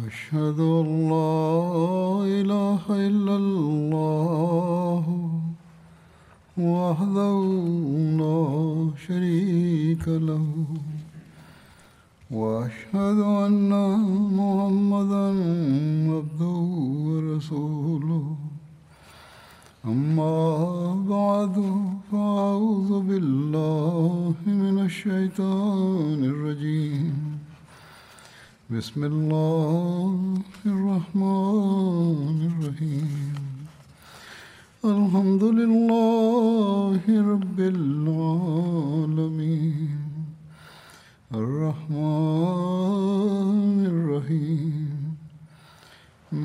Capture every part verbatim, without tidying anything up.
أشهد أن لا إله إلا الله وحده لا شريك له وأشهد أن محمدا عبده ورسوله أما بعد فأعوذ بالله من الشيطان الرجيم بسم الله الرحمن الرحيم الحمد لله رب العالمين الرحمن الرحيم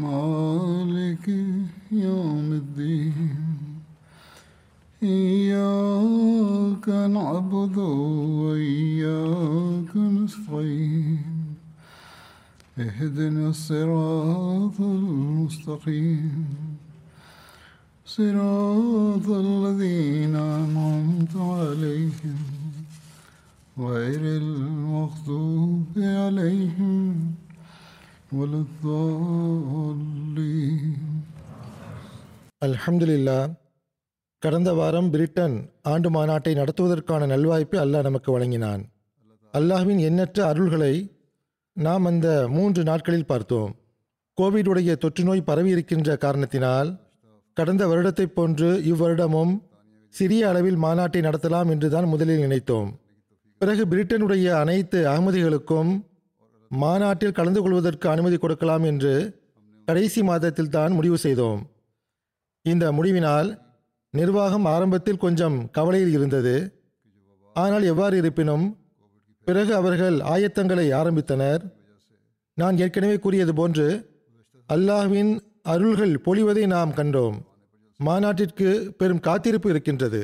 مالك يوم الدين إياك نعبد وإياك نستعين اهدنا الصراط المستقيم صراط الذين أنعمت عليهم غير المغضوب عليهم ولا الضالين. அல்ஹம்துலில்லாஹ். கடந்த வாரம் பிரிட்டன் ஆண்டு மாநாட்டை நடத்துவதற்கான நல்வாய்ப்பை அல்லாஹ் நமக்கு வழங்கினான். அல்லாஹ்வின் எண்ணற்ற அருள்களை நாம் அந்த மூன்று நாட்களில் பார்த்தோம். கோவிடுடைய தொற்று நோய் பரவி இருக்கின்ற காரணத்தினால் கடந்த வருடத்தைப் போன்று இவ்வருடமும் சிறிய அளவில் மாநாட்டை நடத்தலாம் என்றுதான் முதலில் நினைத்தோம். பிறகு பிரிட்டனுடைய அனைத்து அகமதிகளுக்கும் மாநாட்டில் கலந்து கொள்வதற்கு அனுமதி கொடுக்கலாம் என்று கடைசி மாதத்தில் தான் முடிவு செய்தோம். இந்த முடிவினால் நிர்வாகம் ஆரம்பத்தில் கொஞ்சம் கவலையில் இருந்தது. ஆனால் எவ்வாறு இருப்பினும் பிறகு அவர்கள் ஆயத்தங்களை ஆரம்பித்தனர். நான் ஏற்கனவே கூறியது போன்று அல்லாஹ்வின் அருள்கள் பொழிவதை நாம் கண்டோம். மாநாட்டிற்கு பெரும் காத்திருப்பு இருக்கின்றது.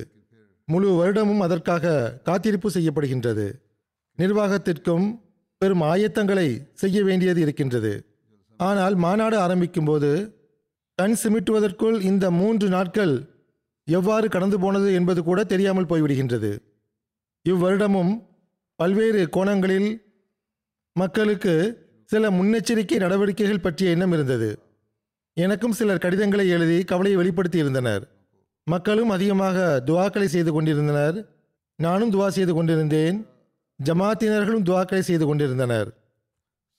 முழு வருடமும் அதற்காக காத்திருப்பு செய்யப்படுகின்றது. நிர்வாகத்திற்கும் பெரும் ஆயத்தங்களை செய்ய வேண்டியது இருக்கின்றது. ஆனால் மாநாடு ஆரம்பிக்கும் போது கண் சிமிட்டுவதற்குள் இந்த மூன்று நாட்கள் எவ்வாறு கடந்து போனது என்பது கூட தெரியாமல் போய்விடுகின்றது. இவ்வருடமும் பல்வேறு கோணங்களில் மக்களுக்கு சில முன்னெச்சரிக்கை நடவடிக்கைகள் பற்றிய எண்ணம் இருந்தது. எனக்கும் சிலர் கடிதங்களை எழுதி கவலையை வெளிப்படுத்தி இருந்தனர். மக்களும் அதிகமாக துவாக்களை செய்து கொண்டிருந்தனர். நானும் துவா செய்து கொண்டிருந்தேன். ஜமாத்தினர்களும் துவாக்களை செய்து கொண்டிருந்தனர்.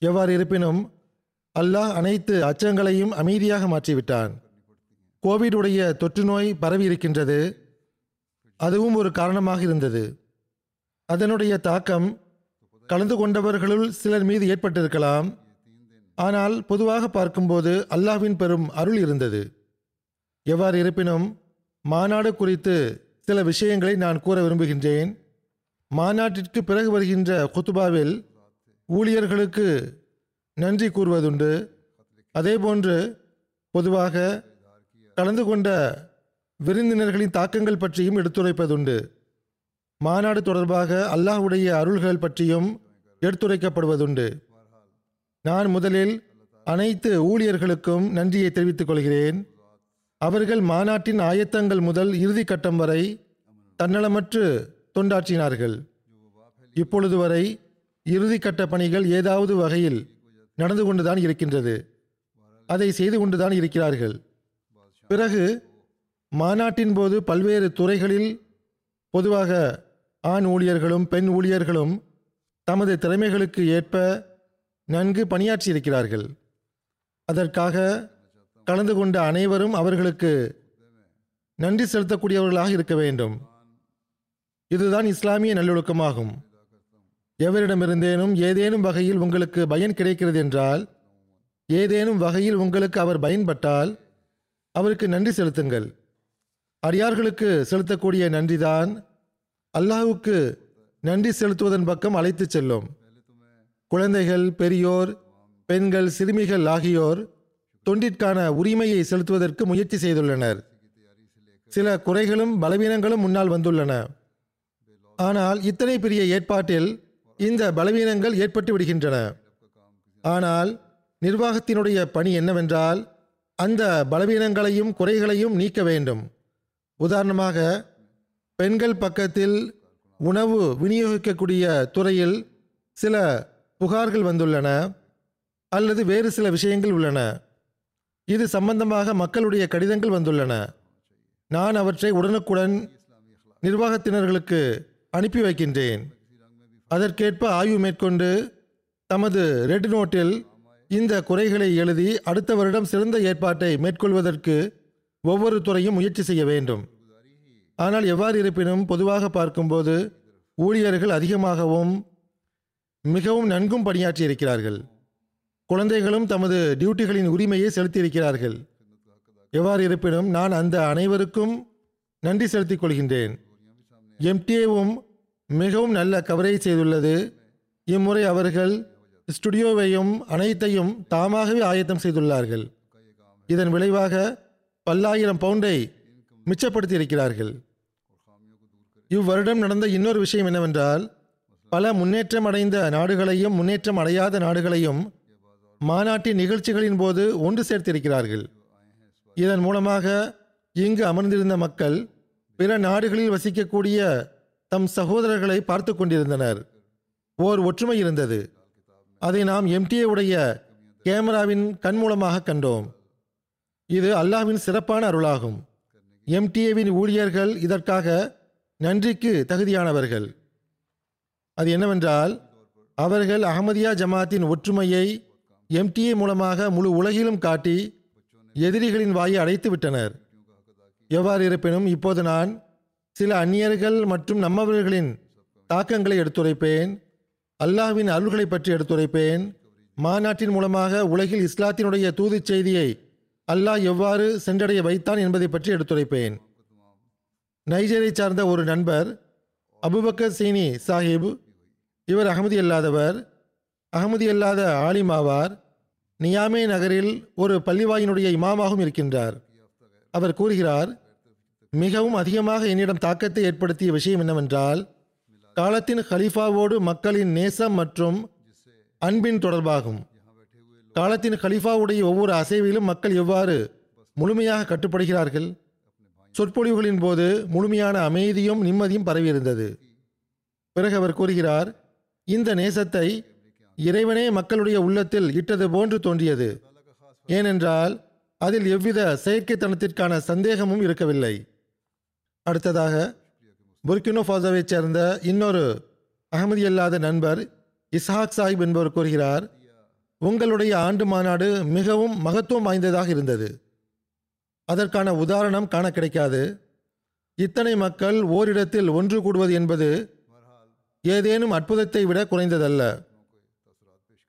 எவ்வாறு இருப்பினும் அல்லாஹ் அனைத்து அச்சங்களையும் அமைதியாக மாற்றிவிட்டான். கோவிடுடைய தொற்று நோய் பரவி இருக்கின்றது. அதுவும் ஒரு காரணமாக இருந்தது. அதனுடைய தாக்கம் கலந்து கொண்டவர்களுள் சிலர் மீது ஏற்பட்டிருக்கலாம். ஆனால் பொதுவாக பார்க்கும்போது அல்லாஹ்வின் பெரும் அருள் இருந்தது. எவ்வாறு இருப்பினும் மாநாடு குறித்து சில விஷயங்களை நான் கூற விரும்புகின்றேன். மாநாட்டிற்கு பிறகு வருகின்ற குத்துபாவில் ஊழியர்களுக்கு நன்றி கூறுவதுண்டு. அதேபோன்று பொதுவாக கலந்து கொண்ட விருந்தினர்களின் தாக்கங்கள் பற்றியும் எடுத்துரைப்பதுண்டு. மாநாடு தொடர்பாக அல்லாஹ்வுடைய அருள்கள் பற்றியும் எடுத்துரைக்கப்படுவதுண்டு. நான் முதலில் அனைத்து ஊழியர்களுக்கும் நன்றியை தெரிவித்துக் கொள்கிறேன். அவர்கள் மாநாட்டின் ஆயத்தங்கள் முதல் இறுதி கட்டம் வரை தன்னலமற்று தொண்டாற்றினார்கள். இப்பொழுது வரை இறுதி கட்ட பணிகள் ஏதாவது வகையில் நடந்து கொண்டுதான் இருக்கின்றது. அதை செய்து கொண்டுதான் இருக்கிறார்கள். பிறகு மாநாட்டின் போது பல்வேறு துறைகளில் பொதுவாக ஆண் ஊழியர்களும் பெண் ஊழியர்களும் தமது திறமைகளுக்கு ஏற்ப நன்கு பணியாற்றி இருக்கிறார்கள். அதற்காக கலந்து கொண்ட அனைவரும் அவர்களுக்கு நன்றி செலுத்தக்கூடியவர்களாக இருக்க வேண்டும். இதுதான் இஸ்லாமிய நல்லொழுக்கமாகும். எவரிடமிருந்தேனும் ஏதேனும் வகையில் உங்களுக்கு பயன் கிடைக்கிறது என்றால், ஏதேனும் வகையில் உங்களுக்கு அவர் பயன்பட்டால் அவருக்கு நன்றி செலுத்துங்கள். அடியார்களுக்கு செலுத்தக்கூடிய நன்றிதான் அல்லாஹ்வுக்கு நன்றி செலுத்துவதன் பக்கம் அழைத்து செல்லும். குழந்தைகள், பெரியோர், பெண்கள், சிறுமிகள் ஆகியோர் தொண்டிற்கான உரிமையை செலுத்துவதற்கு முயற்சி செய்துள்ளனர். சில குறைகளும் பலவீனங்களும் முன்னால் வந்துள்ளன. ஆனால் இத்தனை பெரிய ஏற்பாட்டில் இந்த பலவீனங்கள் ஏற்பட்டு விடுகின்றன. ஆனால் நிர்வாகத்தினுடைய பணி என்னவென்றால் அந்த பலவீனங்களையும் குறைகளையும் நீக்க வேண்டும். உதாரணமாக, பெண்கள் பக்கத்தில் உணவு விநியோகிக்கக்கூடிய துறையில் சில புகார்கள் வந்துள்ளன. அல்லது வேறு சில விஷயங்கள் உள்ளன. இது சம்பந்தமாக மக்களுடைய கடிதங்கள் வந்துள்ளன. நான் அவற்றை உடனுக்குடன் நிர்வாகத்தினர்களுக்கு அனுப்பி வைக்கின்றேன். அதற்கேற்ப ஆய்வு மேற்கொண்டு தமது ரெட் நோட்டில் இந்த குறைகளை எழுதி அடுத்த வருடம் சிறந்த ஏற்பாட்டை மேற்கொள்வதற்கு ஒவ்வொரு துறையும் முயற்சி செய்ய வேண்டும். ஆனால் எவ்வாறு இருப்பினும் பொதுவாக பார்க்கும்போது ஊழியர்கள் அதிகமாகவும் மிகவும் நன்கும் பணியாற்றி இருக்கிறார்கள். குழந்தைகளும் தமது டியூட்டிகளின் உரிமையை செலுத்தியிருக்கிறார்கள். எவ்வாறு இருப்பினும் நான் அந்த அனைவருக்கும் நன்றி செலுத்திக் கொள்கின்றேன். எம்டிஏவும் மிகவும் நல்ல கவரேஜ் செய்துள்ளது. இம்முறை அவர்கள் ஸ்டுடியோவையும் அனைத்தையும் தாமாகவே ஆயத்தம் செய்துள்ளார்கள். இதன் விளைவாக பல்லாயிரம் பவுண்டை மிச்சப்படுத்தி இருக்கிறார்கள். இவ்வருடம் நடந்த இன்னொரு விஷயம் என்னவென்றால், பல முன்னேற்றம் அடைந்த நாடுகளையும் முன்னேற்றம் அடையாத நாடுகளையும் மாநாட்டின் நிகழ்ச்சிகளின் போது ஒன்று சேர்த்திருக்கிறார்கள். இதன் மூலமாக இங்கு அமர்ந்திருந்த மக்கள் பிற நாடுகளில் வசிக்கக்கூடிய தம் சகோதரர்களை பார்த்து கொண்டிருந்தனர். ஓர் ஒற்றுமை இருந்தது. அதை நாம் எம்டிஏ உடைய கேமராவின் கண் மூலமாக கண்டோம். இது அல்லாஹ்வின் சிறப்பான அருளாகும். எம்டிஏவின் ஊழியர்கள் இதற்காக நன்றிக்கு தகுதியானவர்கள். அது என்னவென்றால், அவர்கள் அஹ்மதியா ஜமாத்தின் ஒற்றுமையை எம்டிஏ மூலமாக முழு உலகிலும் காட்டி எதிரிகளின் வாயை அடைத்து விட்டனர். எவ்வாறு இருப்பினும் இப்போது நான் சில அந்நியர்கள் மற்றும் நம்மவர்களின் தாக்கங்களை எடுத்துரைப்பேன். அல்லாஹ்வின் அருள்களை பற்றி எடுத்துரைப்பேன். மாநாட்டின் மூலமாக உலகில் இஸ்லாத்தினுடைய தூது செய்தியை அல்லாஹ் எவ்வாறு சென்றடைய வைத்தான் என்பதை பற்றி எடுத்துரைப்பேன். நைஜரை சார்ந்த ஒரு நண்பர் அபுபக்கர் சீனி சாஹிப், இவர் அஹ்மதி அல்லாதவர், அஹ்மதி அல்லாத ஆலிமாவார், நியாமே நகரில் ஒரு பள்ளிவாயினுடைய இமாமாகவும் இருக்கின்றார். அவர் கூறுகிறார், மிகவும் அதிகமாக என்னிடம் தாக்கத்தை ஏற்படுத்திய விஷயம் என்னவென்றால், காலத்தின் ஹலீஃபாவோடு மக்களின் நேசம் மற்றும் அன்பின் தொடர்பாகும். காலத்தின் ஹலீஃபாவுடைய ஒவ்வொரு அசைவிலும் மக்கள் எவ்வாறு முழுமையாக கட்டுப்படுகிறார்கள். சொற்பொழிவுகளின் போது முழுமையான அமைதியும் நிம்மதியும் பரவியிருந்தது. பிறகு அவர் கூறுகிறார், இந்த நேசத்தை இறைவனே மக்களுடைய உள்ளத்தில் இட்டது போன்று தோன்றியது. ஏனென்றால் அதில் எவ்வித செயற்கைத்தனத்திற்கான சந்தேகமும் இருக்கவில்லை. அடுத்ததாக புர்கினோ ஃபாசோவைச் சேர்ந்த இன்னொரு அஹ்மதி அல்லாத நண்பர் இஸ்ஹாக் சாஹிப் என்பவர் கூறுகிறார், உங்களுடைய ஆண்டு மாநாடு மிகவும் மகத்துவம் வாய்ந்ததாக இருந்தது. அதற்கான உதாரணம் காண கிடைக்காது. இத்தனை மக்கள் ஓரிடத்தில் ஒன்று கூடுவது என்பது ஏதேனும் அற்புதத்தை விட குறைந்ததல்ல.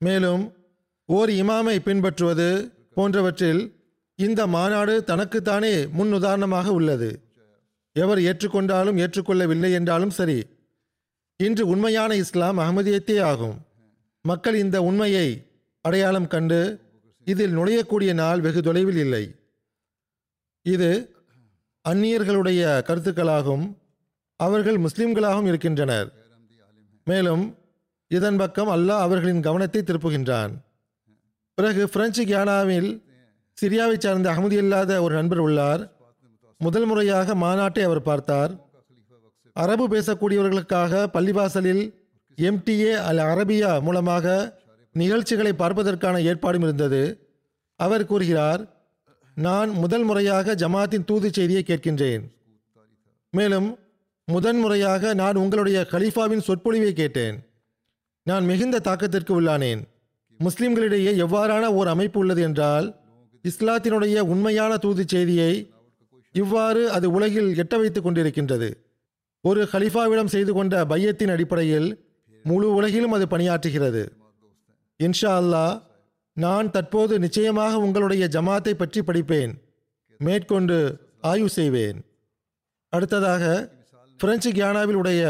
மேலும் ஓர் இமாமை பின்பற்றுவது போன்றவற்றில் இந்த மாநாடு தனக்குத்தானே முன் உதாரணமாக உள்ளது. எவர் ஏற்றுக்கொண்டாலும் ஏற்றுக்கொள்ளவில்லை என்றாலும் சரி, இன்று உண்மையான இஸ்லாம் அஹ்மதியத்தே ஆகும். மக்கள் இந்த உண்மையை அடையாளம் கண்டு இதில் நுழையக்கூடிய நாள் வெகு தொலைவில் இல்லை. இது அந்நியர்களுடைய கருத்துக்களாகும். அவர்கள் முஸ்லிம்களாகவும் இருக்கின்றனர். மேலும் இதன் பக்கம் அல்லாஹ் அவர்களின் கவனத்தை திருப்புகின்றான். பிறகு பிரெஞ்சு கியானாவில் சிரியாவை சார்ந்த அஹ்மதி அல்லாத ஒரு நண்பர் உள்ளார். முதல் முறையாக மாநாட்டை அவர் பார்த்தார். அரபு பேசக்கூடியவர்களுக்காக பள்ளிவாசலில் எம்டிஏ அல் அரபியா மூலமாக நிகழ்ச்சிகளை பார்ப்பதற்கான ஏற்பாடும் இருந்தது. அவர் கூறுகிறார், நான் முதல் முறையாக ஜமாத்தின் தூது செய்தியை கேட்கின்றேன். மேலும் முதன் முறையாக நான் உங்களுடைய கலீஃபாவின் சொற்பொழிவை கேட்டேன். நான் மிகுந்த தாக்கத்திற்கு உள்ளானேன். முஸ்லிம்களிடையே எவ்வாறான ஓர் அமைப்பு உள்ளது என்றால், இஸ்லாத்தினுடைய உண்மையான தூது செய்தியை இவ்வாறு அது உலகில் எட்ட வைத்துக் கொண்டிருக்கின்றது. ஒரு ஹலீஃபாவிடம் செய்து கொண்ட பையத்தின் அடிப்படையில் முழு உலகிலும் அது பணியாற்றுகிறது. இன்ஷா அல்லாஹ் நான் தற்போது நிச்சயமாக உங்களுடைய ஜமாத்தை பற்றி படிப்பேன், மேற்கொண்டு ஆய்வு செய்வேன். அடுத்ததாக பிரெஞ்சு கியானாவில் உடைய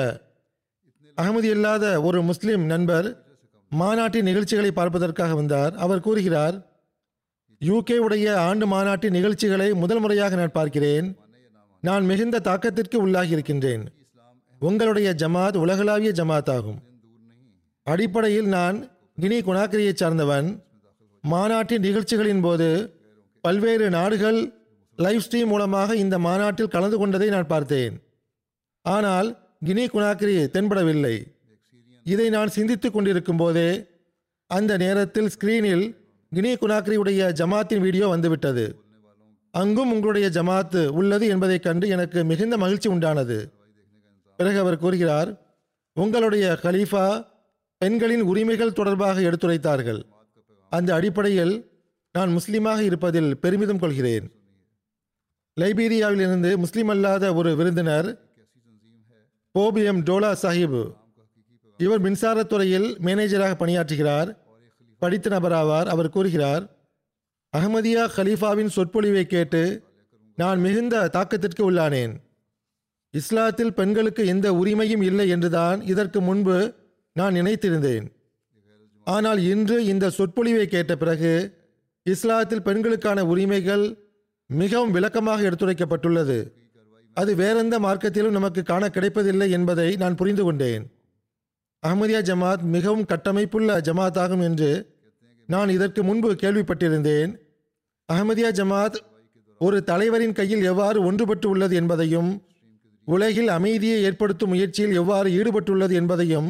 அஹ்மதி இல்லாத ஒரு முஸ்லிம் நண்பர் மாநாட்டின் நிகழ்ச்சிகளை பார்ப்பதற்காக வந்தார். அவர் கூறுகிறார், யூகே உடைய ஆண்டு மாநாட்டின் நிகழ்ச்சிகளை முதல் முறையாக நான் பார்க்கிறேன். நான் மிகுந்த தாக்கத்திற்கு உள்ளாகி இருக்கின்றேன். உங்களுடைய ஜமாத் உலகளாவிய ஜமாத் ஆகும். அடிப்படையில் நான் கினி குணாக்கரியை சார்ந்தவன். மாநாட்டின் நிகழ்ச்சிகளின் போது பல்வேறு நாடுகள் லைவ் ஸ்ட்ரீம் மூலமாக இந்த மாநாட்டில் கலந்து கொண்டதை நான் பார்த்தேன். ஆனால் கினி குணாக்கரி தென்படவில்லை. இதை நான் சிந்தித்து கொண்டிருக்கும் போதே அந்த நேரத்தில் ஸ்கிரீனில் கினி குனாக்ரியுடைய ஜமாத்தின் வீடியோ வந்துவிட்டது. அங்கும் உங்களுடைய ஜமாத்து உள்ளது என்பதை கண்டு எனக்கு மிகுந்த மகிழ்ச்சி உண்டானது. பிறகு அவர் கூறுகிறார், உங்களுடைய கலீஃபா பெண்களின் உரிமைகள் தொடர்பாக எடுத்துரைத்தார்கள். அந்த அடிப்படையில் நான் முஸ்லீமாக இருப்பதில் பெருமிதம் கொள்கிறேன். லைபீரியாவிலிருந்து முஸ்லீம் அல்லாத ஒரு விருந்தினர் போபியம் டோலா சாஹிப். இவர் மின்சாரத்துறையில் மேனேஜராக பணியாற்றுகிறார். படித்த நபராவார். அவர் கூறுகிறார், அகமதியா கலீஃபாவின் சொற்பொழிவை கேட்டு நான் மிகுந்த தாக்கத்திற்கு உள்ளானேன். இஸ்லாத்தில் பெண்களுக்கு எந்த உரிமையும் இல்லை என்றுதான் இதற்கு முன்பு நான் நினைத்திருந்தேன். ஆனால் இன்று இந்த சொற்பொழிவை கேட்ட பிறகு இஸ்லாத்தில் பெண்களுக்கான உரிமைகள் மிகவும் விளக்கமாக எடுத்துரைக்கப்பட்டுள்ளது. அது வேறெந்த மார்க்கத்திலும் நமக்கு காண கிடைப்பதில்லை என்பதை நான் புரிந்து கொண்டேன். அஹ்மதியா ஜமாத் மிகவும் கட்டமைப்புள்ள ஜமாத் ஆகும் என்று நான் இதற்கு முன்பு கேள்விப்பட்டிருந்தேன். அஹ்மதியா ஜமாத் ஒரு தலைவரின் கையில் எவ்வாறு ஒன்றுபட்டு உள்ளது என்பதையும் உலகில் அமைதியை ஏற்படுத்தும் முயற்சியில் எவ்வாறு ஈடுபட்டுள்ளது என்பதையும்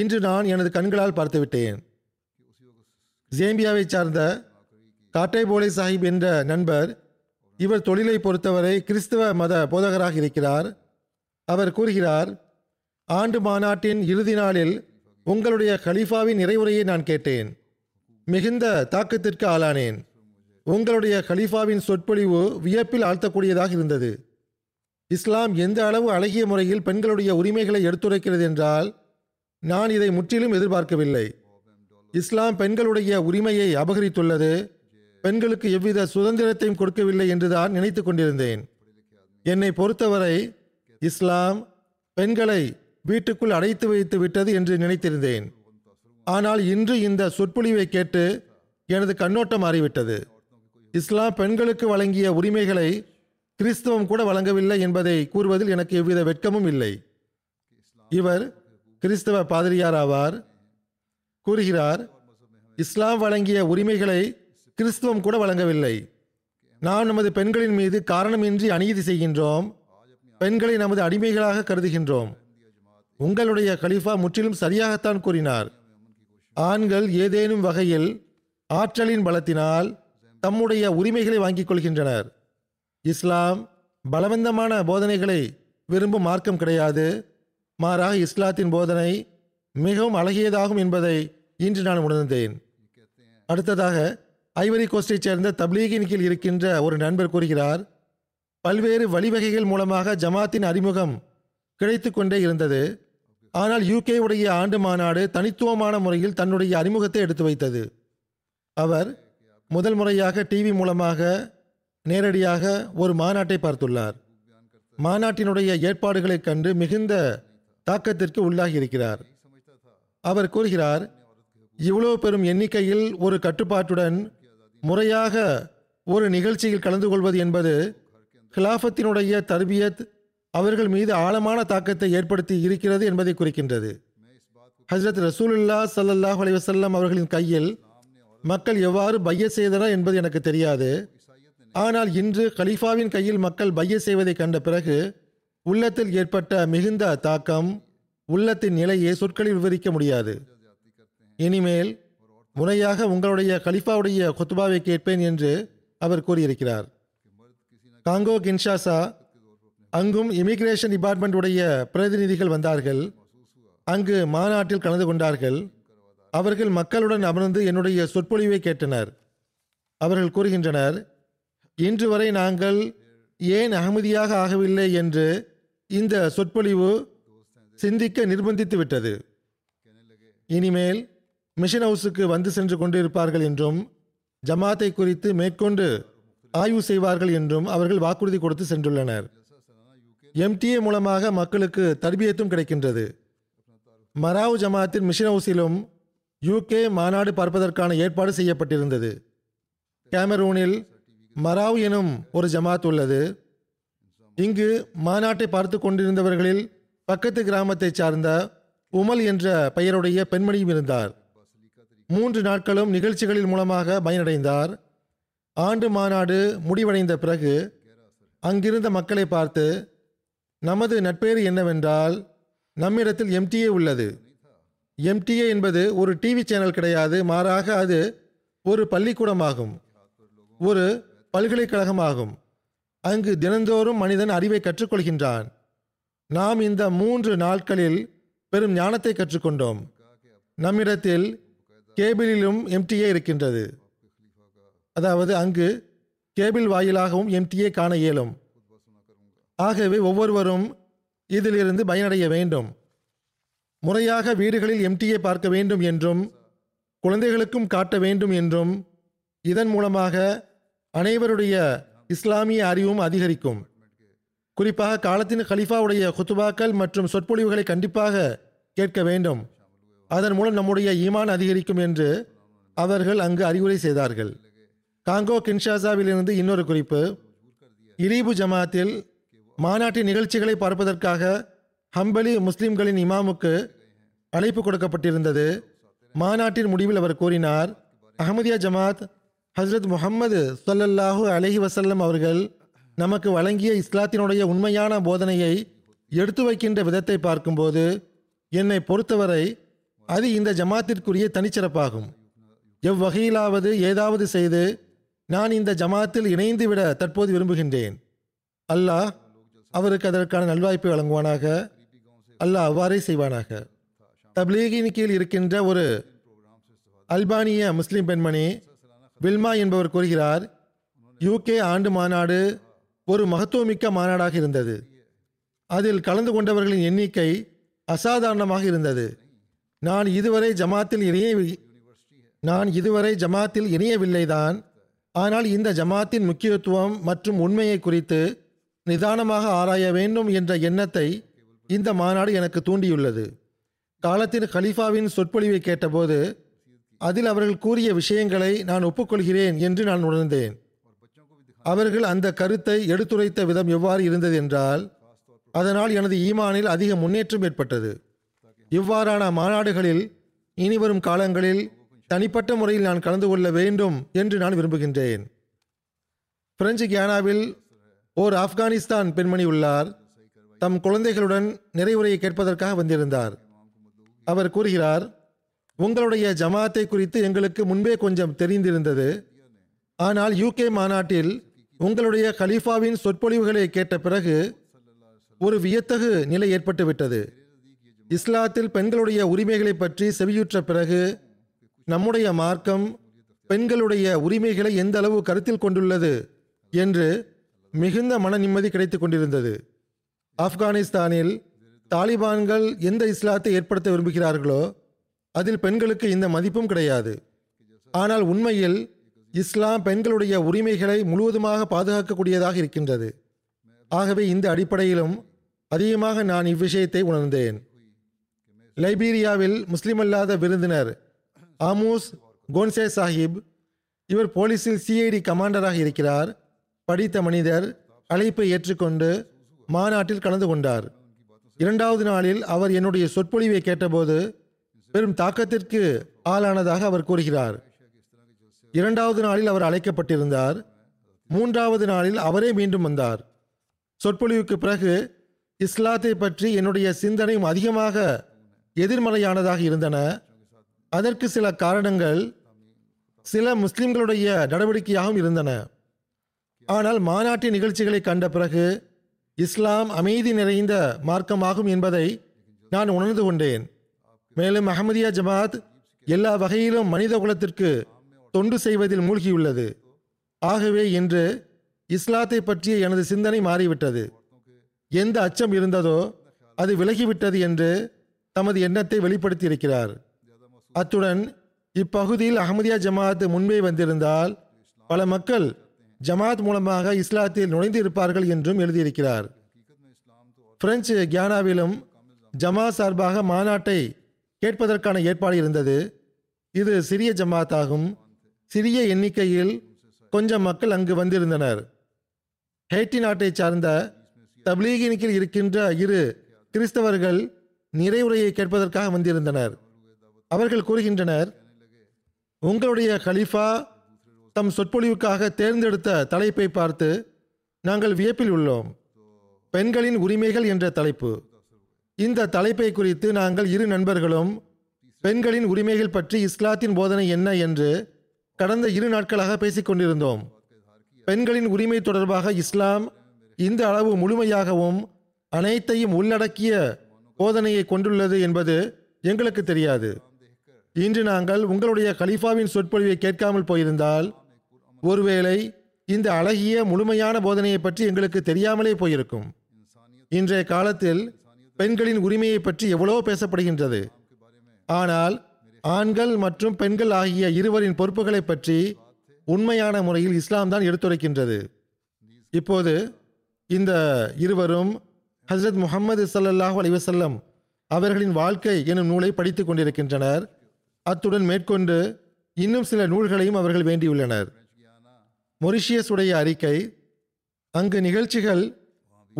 இன்று நான் எனது கண்களால் பார்த்துவிட்டேன். ஜேம்பியாவை சார்ந்த காட்டைபோலை சாஹிப் என்ற நண்பர், இவர் தொழிலை பொறுத்தவரை கிறிஸ்தவ மத போதகராக இருக்கிறார். அவர் கூறுகிறார், ஆண்டு மாநாட்டின் இறுதி நாளில் உங்களுடைய கலீஃபாவின் நிறைவுரையை நான் கேட்டேன். மிகுந்த தாக்கத்திற்கு ஆளானேன். உங்களுடைய கலீஃபாவின் சொற்பொழிவு வியப்பில் ஆழ்த்தக்கூடியதாக இருந்தது. இஸ்லாம் எந்த அளவு அழகிய முறையில் பெண்களுடைய உரிமைகளை எடுத்துரைக்கிறது என்றால் நான் இதை முற்றிலும் எதிர்பார்க்கவில்லை. இஸ்லாம் பெண்களுடைய உரிமையை அபகரித்துள்ளது, பெண்களுக்கு எவ்வித சுதந்திரத்தையும் கொடுக்கவில்லை என்றுதான் நினைத்து கொண்டிருந்தேன். என்னை பொறுத்தவரை இஸ்லாம் பெண்களை வீட்டுக்குள் அடைத்து வைத்து விட்டது என்று நினைத்திருந்தேன். ஆனால் இன்று இந்த சொற்பொழிவை கேட்டு எனது கண்ணோட்டம் மாறிவிட்டது. இஸ்லாம் பெண்களுக்கு வழங்கிய உரிமைகளை கிறிஸ்தவம் கூட வழங்கவில்லை என்பதை கூறுவதில் எனக்கு எவ்வித வெட்கமும் இல்லை. இவர் கிறிஸ்தவ பாதிரியார் ஆவார். கூறுகிறார், இஸ்லாம் வழங்கிய உரிமைகளை கிறிஸ்தவம் கூட வழங்கவில்லை. நாம் நமது பெண்களின் மீது காரணமின்றி அநீதி செய்கின்றோம். பெண்களை நமது அடிமைகளாக கருதுகின்றோம். உங்களுடைய கலீஃபா முற்றிலும் சரியாகத்தான் கூறினார். ஆண்கள் ஏதேனும் வகையில் ஆற்றலின் பலத்தினால் தம்முடைய உரிமைகளை வாங்கிக் கொள்கின்றனர். இஸ்லாம் பலவந்தமான போதனைகளை விரும்பும் மார்க்கம் கிடையாது. மாறாக இஸ்லாத்தின் போதனை மிகவும் அழகியதாகும் என்பதை இன்று நான் உணர்ந்தேன். அடுத்ததாக ஐவரி கோஸ்டை சேர்ந்த தப்லீகின் கீழ் இருக்கின்ற ஒரு நண்பர் கூறுகிறார், பல்வேறு வழிவகைகள் மூலமாக ஜமாத்தின் அறிமுகம் கிடைத்து கொண்டே இருந்தது. ஆனால் யூகே உடைய ஆண்டு மாநாடு தனித்துவமான முறையில் தன்னுடைய அறிமுகத்தை எடுத்து வைத்தது. அவர் முதல் முறையாக டிவி மூலமாக நேரடியாக ஒரு மாநாட்டை பார்த்துள்ளார். மாநாட்டினுடைய ஏற்பாடுகளை கண்டு மிகுந்த தாக்கத்திற்கு உள்ளாகி இருக்கிறார். அவர் கூறுகிறார், இவ்வளவு பெரும் எண்ணிக்கையில் ஒரு கட்டுப்பாட்டுடன் முறையாக ஒரு நிகழ்ச்சியில் கலந்து கொள்வது என்பது கிலாஃபத்தினுடைய தர்பியத் அவர்கள் மீது ஆழமான தாக்கத்தை ஏற்படுத்தி இருக்கிறது என்பதை குறிக்கின்றது. ஹஜ்ரத் ரசூலுல்லா ஸல்லல்லாஹு அலைஹி வஸல்லம் அவர்களின் கையில் மக்கள் எவ்வாறு பைய செய்தனர் என்பது எனக்கு தெரியாது. ஆனால் இன்று கலீஃபாவின் கையில் மக்கள் பைய செய்வதை கண்ட பிறகு உள்ளத்தில் ஏற்பட்ட மிகுந்த தாக்கம் உள்ளத்தின் நிலையை சொற்களில் விவரிக்க முடியாது. இனிமேல் முறையாக உங்களுடைய கலீஃபாவுடைய குத்பாவை கேட்பேன் என்று அவர் கூறியிருக்கிறார். காங்கோ கின்ஷாசா, அங்கும் இமிகிரேஷன் டிபார்ட்மெண்ட் உடைய பிரதிநிதிகள் வந்தார்கள். அங்கு மாநாட்டில் கலந்து கொண்டார்கள். அவர்கள் மக்களுடன் அமர்ந்து என்னுடைய சொற்பொழிவை கேட்டனர். அவர்கள் கூறுகின்றனர், இன்று வரை நாங்கள் ஏன் அகமதியாக ஆகவில்லை என்று இந்த சொற்பொழிவு சிந்திக்க நிர்பந்தித்து விட்டது. இனிமேல் மிஷன் ஹவுஸுக்கு வந்து சென்று கொண்டிருப்பார்கள் என்றும் ஜமாத்தை குறித்து மேற்கொண்டு ஆய்வு செய்வார்கள் என்றும் அவர்கள் வாக்குறுதி கொடுத்து சென்றுள்ளனர். எம்டிஏ மூலமாக மக்களுக்கு தர்பியத்தும் கிடைக்கின்றது. மராவ் ஜமாத்தின் மிஷன் ஹவுஸிலும் யூகே மாநாடு பார்ப்பதற்கான ஏற்பாடு செய்யப்பட்டிருந்தது. கேமரூனில் மராவ் எனும் ஒரு ஜமாத் உள்ளது. இங்கு மாநாட்டை பார்த்து கொண்டிருந்தவர்களில் பக்கத்து கிராமத்தை சார்ந்த உமல் என்ற பெயருடைய பெண்மணியும் இருந்தார். மூன்று நாட்களும் நிகழ்ச்சிகளின் மூலமாக பயனடைந்தார். ஆண்டு மாநாடு முடிவடைந்த பிறகு அங்கிருந்த மக்களை பார்த்து, நமது நட்பேறு என்னவென்றால் நம்மிடத்தில் எம்டிஏ உள்ளது, எம்டிஏ என்பது ஒரு டிவி சேனல் கிடையாது, மாறாக அது ஒரு பள்ளிக்கூடமாகும், ஒரு பல்கலைக்கழகமாகும். அங்கு தினந்தோறும் மனிதன் அறிவை கற்றுக்கொள்கின்றான். நாம் இந்த மூன்று நாட்களில் பெரும் ஞானத்தை கற்றுக்கொண்டோம். நம்மிடத்தில் கேபிளிலும் எம்டிஏ இருக்கின்றது. அதாவது அங்கு கேபிள் வாயிலாகவும் எம்டிஏ காண இயலும். ஆகவே ஒவ்வொருவரும் இதிலிருந்து பயனடைய வேண்டும். முறையாக வீடுகளில் எம்டிஏ பார்க்க வேண்டும் என்றும் குழந்தைகளுக்கும் காட்ட வேண்டும் என்றும், இதன் மூலமாக அனைவருடைய இஸ்லாமிய அறிவும் அதிகரிக்கும். குறிப்பாக காலத்தின் கலீஃபாவுடைய குத்துபாக்கள் மற்றும் சொற்பொழிவுகளை கண்டிப்பாக கேட்க வேண்டும். அதன் மூலம் நம்முடைய ஈமான் அதிகரிக்கும் என்று அவர்கள் அங்கு அறிவுரை செய்தார்கள். காங்கோ கின்ஷாசாவிலிருந்து இன்னொரு குறிப்பு. இலீபு ஜமாத்தில் மாநாட்டின் நிகழ்ச்சிகளை பார்ப்பதற்காக ஹம்பலி முஸ்லிம்களின் இமாமுக்கு அழைப்பு கொடுக்கப்பட்டிருந்தது. மாநாட்டின் முடிவில் அவர் கூறினார், அஹமதியா ஜமாத் ஹஸ்ரத் முஹம்மது ஸல்லல்லாஹு அலைஹி வஸல்லம் அவர்கள் நமக்கு வழங்கிய இஸ்லாத்தினுடைய உண்மையான போதனையை எடுத்து வைக்கின்ற விதத்தை பார்க்கும்போது என்னை பொறுத்தவரை அது இந்த ஜமாத்திற்குரிய தனிச்சிறப்பாகும். எவ்வகையிலாவது ஏதாவது செய்து நான் இந்த ஜமாத்தில் இணைந்துவிட தற்போது விரும்புகின்றேன். அல்லாஹ் அவருக்கு அதற்கான நல்வாய்ப்பை வழங்குவானாக. அல்லாஹ் அவ்வாறே செய்வானாக. தப்லீகின் கீழ் இருக்கின்ற ஒரு அல்பானிய முஸ்லிம் பெண்மணி வில்மா என்பவர் கூறுகிறார், யூகே ஆண்டு மாநாடு ஒரு மகத்துவமிக்க மாநாடாக இருந்தது. அதில் கலந்து கொண்டவர்களின் எண்ணிக்கை அசாதாரணமாக இருந்தது. நான் இதுவரை ஜமாத்தில் இணைய நான் இதுவரை ஜமாத்தில் இணையவில்லைதான், ஆனால் இந்த ஜமாத்தின் முக்கியத்துவம் மற்றும் உண்மையை குறித்து நிதானமாக ஆராய வேண்டும் என்ற எண்ணத்தை இந்த மாநாடு எனக்கு தூண்டியுள்ளது. காலத்தின் கலீஃபாவின் சொற்பொழிவை கேட்டபோது அதில் அவர்கள் கூறிய விஷயங்களை நான் ஒப்புக்கொள்கிறேன் என்று நான் உணர்ந்தேன். அவர்கள் அந்த கருத்தை எடுத்துரைத்த விதம் எவ்வாறு இருந்தது என்றால், அதனால் எனது ஈமானில் அதிக முன்னேற்றம் ஏற்பட்டது. இவ்வாறான மாநாடுகளில் இனிவரும் காலங்களில் தனிப்பட்ட முறையில் நான் கலந்து கொள்ள வேண்டும் என்று நான் விரும்புகின்றேன். பிரெஞ்சு கியானாவில் ஓர் ஆப்கானிஸ்தான் பெண்மணி உள்ளார். தம் குழந்தைகளுடன் நிறைவுரையை கேட்பதற்காக வந்திருந்தார். அவர் கூறுகிறார், உங்களுடைய ஜமாத்தை குறித்து எங்களுக்கு முன்பே கொஞ்சம் தெரிந்திருந்தது, ஆனால் யூகே மாநாட்டில் உங்களுடைய கலீஃபாவின் சொற்பொழிவுகளை கேட்ட பிறகு ஒரு வியத்தகு நிலை ஏற்பட்டுவிட்டது. இஸ்லாத்தில் பெண்களுடைய உரிமைகளை பற்றி செவியுற்ற பிறகு நம்முடைய மார்க்கம் பெண்களுடைய உரிமைகளை எந்த அளவு கருத்தில் கொண்டுள்ளது என்று மிகுந்த மன நிம்மதி கிடைத்து கொண்டிருந்தது. ஆப்கானிஸ்தானில் தாலிபான்கள் எந்த இஸ்லாத்தை ஏற்படுத்த விரும்புகிறார்களோ அதில் பெண்களுக்கு இந்த மதிப்பும் கிடையாது. ஆனால் உண்மையில் இஸ்லாம் பெண்களுடைய உரிமைகளை முழுவதுமாக பாதுகாக்கக்கூடியதாக இருக்கின்றது. ஆகவே இந்த அடிப்படையிலும் அதிகமாக நான் இவ்விஷயத்தை உணர்ந்தேன். லைபீரியாவில் முஸ்லிம் அல்லாத விருந்தினர் ஆமூஸ் கோன்சே சாஹிப், இவர் போலீஸில் சிஐடி கமாண்டராக இருக்கிறார். படித்த மனிதர் அழைப்பை ஏற்றுக்கொண்டு மாநாட்டில் கலந்து கொண்டார். இரண்டாவது நாளில் அவர் என்னுடைய சொற்பொழிவை கேட்டபோது பெரும் தாக்கத்திற்கு ஆளானதாக அவர் கூறுகிறார். இரண்டாவது நாளில் அவர் அழைக்கப்பட்டிருந்தார். மூன்றாவது நாளில் அவரே மீண்டும் வந்தார். சொற்பொழிவுக்கு பிறகு இஸ்லாத்தை பற்றி என்னுடைய சிந்தனையும் அதிகமாக எதிர்மறையானதாக இருந்தன. அதற்கு சில காரணங்கள் சில முஸ்லிம்களுடைய நடவடிக்கையாகவும் இருந்தன. ஆனால் மாநாட்டின் நிகழ்ச்சிகளை கண்ட பிறகு இஸ்லாம் அமைதி நிறைந்த மார்க்கமாகும் என்பதை நான் உணர்ந்து கொண்டேன். மேலும் அஹமதியா ஜமாத் எல்லா வகையிலும் மனித குலத்திற்கு தொண்டு செய்வதில் மூழ்கியுள்ளது. ஆகவே இன்று இஸ்லாத்தை பற்றிய எனது சிந்தனை மாறிவிட்டது. எந்த அச்சம் இருந்ததோ அது விலகிவிட்டது என்று தமது எண்ணத்தை வெளிப்படுத்தியிருக்கிறார். அத்துடன் இப்பகுதியில் அஹமதியா ஜமாத் முன்பே வந்திருந்தால் பல மக்கள் ஜமாத் மூலமாக இஸ்லாத்தில் நுழைந்து இருப்பார்கள் என்றும் எழுதியிருக்கிறார். பிரெஞ்சு கியானாவிலும் ஜமாத் சார்பாக மாநாட்டை கேட்பதற்கான ஏற்பாடு இருந்தது. இது சிறிய ஜமாத் ஆகும். சிறிய எண்ணிக்கையில் கொஞ்சம் மக்கள் அங்கு வந்திருந்தனர். ஹேட்டி நாட்டை சார்ந்த தப்லீகின் கீழ் இருக்கின்ற இரு கிறிஸ்தவர்கள் நிறைவுரையை கேட்பதற்காக வந்திருந்தனர். அவர்கள் கூறுகின்றனர், உங்களுடைய கலீஃபா தம் சொற்பொழிவுக்காக தேர்ந்தெடுத்த தலைப்பை பார்த்து நாங்கள் வியப்பில் உள்ளோம். பெண்களின் உரிமைகள் என்ற தலைப்பு. இந்த தலைப்பை குறித்து நாங்கள் இரு நண்பர்களும் பெண்களின் உரிமைகள் பற்றி இஸ்லாத்தின் போதனை என்ன என்று கடந்த இரு நாட்களாக பேசிக்கொண்டிருந்தோம். பெண்களின் உரிமை தொடர்பாக இஸ்லாம் இந்த அளவு முழுமையாகவும் அனைத்தையும் உள்ளடக்கிய போதனையை கொண்டுள்ளது என்பது எங்களுக்கு தெரியாது. இன்று நாங்கள் உங்களுடைய கலீஃபாவின் சொற்பொழிவை கேட்காமல் போயிருந்தால் ஒருவேளை இந்த அழகிய முழுமையான போதனையை பற்றி எங்களுக்கு தெரியாமலே போயிருக்கும். இன்றைய காலத்தில் பெண்களின் உரிமையை பற்றி எவ்வளவோ பேசப்படுகின்றது. ஆனால் ஆண்கள் மற்றும் பெண்கள் ஆகிய இருவரின் பொறுப்புகளை பற்றி உண்மையான முறையில் இஸ்லாம் தான் எடுத்துரைக்கின்றது. இப்போது இந்த இருவரும் ஹஜ்ரத் முஹம்மது ஸல்லல்லாஹு அலைஹி வஸல்லம் அவர்களின் வாழ்க்கை எனும் நூலை படித்து கொண்டிருக்கின்றனர். அத்துடன் மேற்கொண்டு இன்னும் சில நூல்களையும் அவர்கள் வேண்டியுள்ளனர். மொரிஷியஸ் உடைய அறிக்கை, அங்கு நிகழ்ச்சிகள்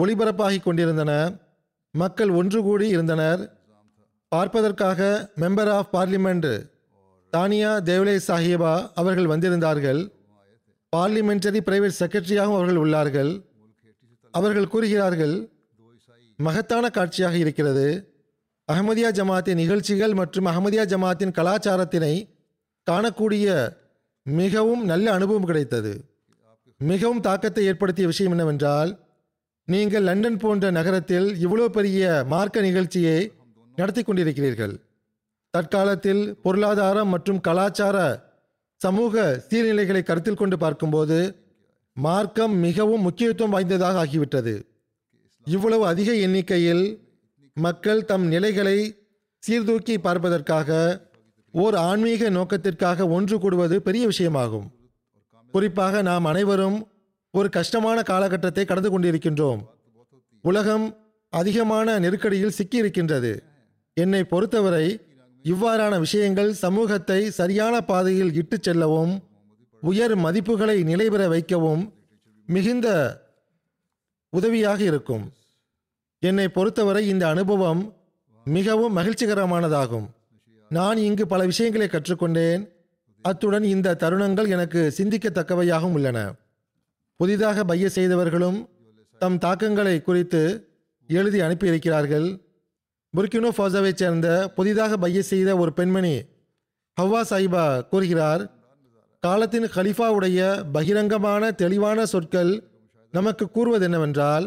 ஒளிபரப்பாகி கொண்டிருந்தன. மக்கள் ஒன்று கூடி இருந்தனர். பார்ப்பதற்காக மெம்பர் ஆஃப் பார்லிமெண்ட் தானியா தேவ்லே சாஹிபா அவர்கள் வந்திருந்தார்கள். பார்லிமெண்டரி பிரைவேட் செக்ரட்டரியாகவும் அவர்கள் உள்ளார்கள். அவர்கள் கூறுகிறார்கள், மகத்தான காட்சியாக இருக்கிறது. அஹமதியா ஜமாத்தின் நிகழ்ச்சிகள் மற்றும் அஹமதியா ஜமாத்தின் கலாச்சாரத்தினை காணக்கூடிய மிகவும் நல்ல அனுபவம் கிடைத்தது. மிகவும் தாக்கத்தை ஏற்படுத்திய விஷயம் என்னவென்றால், நீங்கள் லண்டன் போன்ற நகரத்தில் இவ்வளோ பெரிய மார்க்க நிகழ்ச்சியை நடத்தி கொண்டிருக்கிறீர்கள். தற்காலத்தில் பொருளாதாரம் மற்றும் கலாச்சார சமூக சீர்நிலைகளை கருத்தில் கொண்டு பார்க்கும்போது மார்க்கம் மிகவும் முக்கியத்துவம் வாய்ந்ததாக ஆகிவிட்டது. இவ்வளவு அதிக எண்ணிக்கையில் மக்கள் தம் நிலைகளை சீர்தூக்கி பார்ப்பதற்காக ஓர் ஆன்மீக நோக்கத்திற்காக ஒன்று கூடுவது பெரிய விஷயமாகும். குறிப்பாக நாம் அனைவரும் ஒரு கஷ்டமான காலகட்டத்தை கடந்து கொண்டிருக்கின்றோம். உலகம் அதிகமான நெருக்கடியில் சிக்கியிருக்கின்றது. என்னை பொறுத்தவரை இவ்வாறான விஷயங்கள் சமூகத்தை சரியான பாதையில் இட்டு செல்லவும் உயர் மதிப்புகளை நிலைபெற வைக்கவும் மிகுந்த உதவியாக இருக்கும். என்னை பொறுத்தவரை இந்த அனுபவம் மிகவும் மகிழ்ச்சிகரமானதாகும். நான் இங்கு பல விஷயங்களை கற்றுக்கொண்டேன். அத்துடன் இந்த தருணங்கள் எனக்கு சிந்திக்கத்தக்கவையாகவும் உள்ளன. புதிதாக பைய செய்தவர்களும் தம் தாக்கங்களை குறித்து எழுதி அனுப்பியிருக்கிறார்கள். புர்கினோ ஃபாசோவைச் சேர்ந்த புதிதாக பைய செய்த ஒரு பெண்மணி ஹவ்வா சாஹிபா கூறுகிறார், காலத்தின் ஹலிஃபாவுடைய பகிரங்கமான தெளிவான சொற்கள் நமக்கு கூறுவது என்னவென்றால்,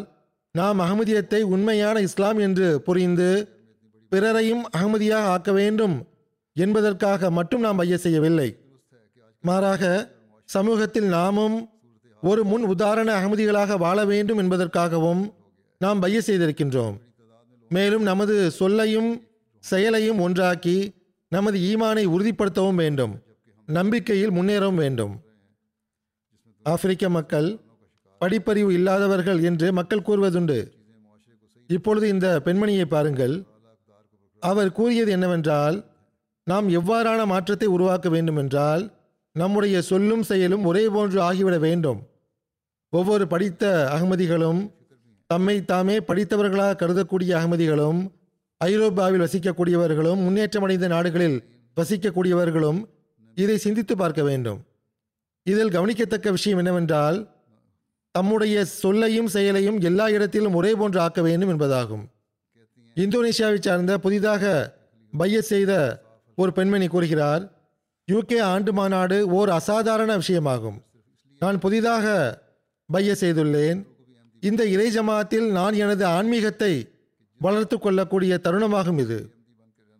நாம் அஹ்மதியத்தை உண்மையான இஸ்லாம் என்று புரிந்து பிறரையும் அஹ்மதியாக ஆக்க வேண்டும் என்பதற்காக மட்டும் நாம் பைய செய்யவில்லை. மாறாக சமூகத்தில் நாமும் ஒரு முன் உதாரண அஹ்மதிகளாக வாழ வேண்டும் என்பதற்காகவும் நாம் பைய செய்திருக்கின்றோம். மேலும் நமது சொல்லையும் செயலையும் ஒன்றாக்கி நமது ஈமானை உறுதிப்படுத்தவும் வேண்டும், நம்பிக்கையில் முன்னேறவும் வேண்டும். ஆப்பிரிக்க மக்கள் படிப்பறிவு இல்லாதவர்கள் என்று மக்கள் கூறுவதுண்டு. இப்பொழுது இந்த பெண்மணியை பாருங்கள். அவர் கூறியது என்னவென்றால், நாம் எவ்வாறான மாற்றத்தை உருவாக்க வேண்டும் என்றால் நம்முடைய சொல்லும் செயலும் ஒரே போன்று ஆகிவிட வேண்டும். ஒவ்வொரு படித்த அகமதிகளும் தம்மை தாமே படித்தவர்களாக கருதக்கூடிய அகமதிகளும் ஐரோப்பாவில் வசிக்கக்கூடியவர்களும் முன்னேற்றமடைந்த நாடுகளில் வசிக்கக்கூடியவர்களும் இதை சிந்தித்து பார்க்க வேண்டும். இதில் கவனிக்கத்தக்க விஷயம் என்னவென்றால், தம்முடைய சொல்லையும் செயலையும் எல்லா இடத்திலும் ஒரே போன்று ஆக்க வேண்டும் என்பதாகும். இந்தோனேஷியாவை சார்ந்த புதிதாக பைய செய்த ஒரு பெண்மணி கூறுகிறார், யூகே ஆண்டு மாநாடு ஓர் அசாதாரண விஷயமாகும். நான் புதிதாக பைய செய்துள்ளேன். இந்த இறை ஜமாத்தில் நான் எனது ஆன்மீகத்தை வளர்த்து கொள்ளக்கூடிய தருணமாகும் இது.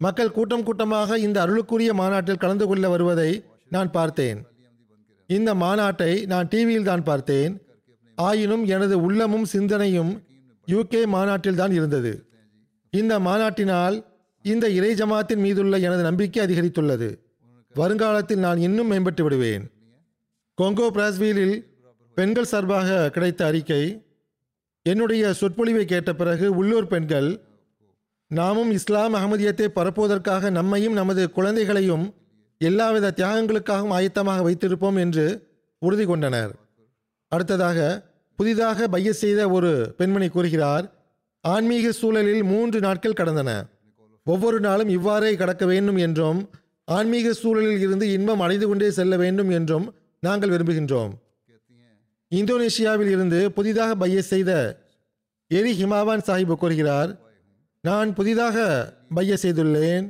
மக்கள் கூட்டம் கூட்டமாக இந்த அருளுக்குரிய மாநாட்டில் கலந்து கொள்ள வருவதை நான் பார்த்தேன். இந்த மாநாட்டை நான் டிவியில் தான் பார்த்தேன். ஆயினும் எனது உள்ளமும் சிந்தனையும் யூகே மாநாட்டில் தான் இருந்தது. இந்த மாநாட்டினால் இந்த இறை ஜமாத்தின் மீதுள்ள எனது நம்பிக்கை அதிகரித்துள்ளது. வருங்காலத்தில் நான் இன்னும் மேம்பட்டு விடுவேன். கொங்கோ பிராஸ்வீலில் பெண்கள் சார்பாக கிடைத்த அறிக்கை, என்னுடைய சொற்பொழிவை கேட்ட பிறகு உள்ளூர் பெண்கள் நாமும் இஸ்லாம் அகமதியத்தை பரப்புவதற்காக நம்மையும் நமது குழந்தைகளையும் எல்லாவித தியாகங்களுக்காகவும் ஆயத்தமாக வைத்திருப்போம் என்று உறுதி கொண்டனர். அடுத்ததாக புதிதாக பைய செய்த ஒரு பெண்மணி கூறுகிறார், ஆன்மீக சூழலில் மூன்று நாட்கள் கடந்தன. ஒவ்வொரு நாளும் இவ்வாறே கடக்க வேண்டும் என்றும் ஆன்மீக சூழலில் இருந்து இன்பம் அடைந்து கொண்டே செல்ல வேண்டும் என்றும் நாங்கள் விரும்புகின்றோம். இந்தோனேஷியாவில் இருந்து புதிதாக பைய செய்த எரி ஹிமாவான் சாஹிப் கூறுகிறார், நான் புதிதாக பைய செய்துள்ளேன்.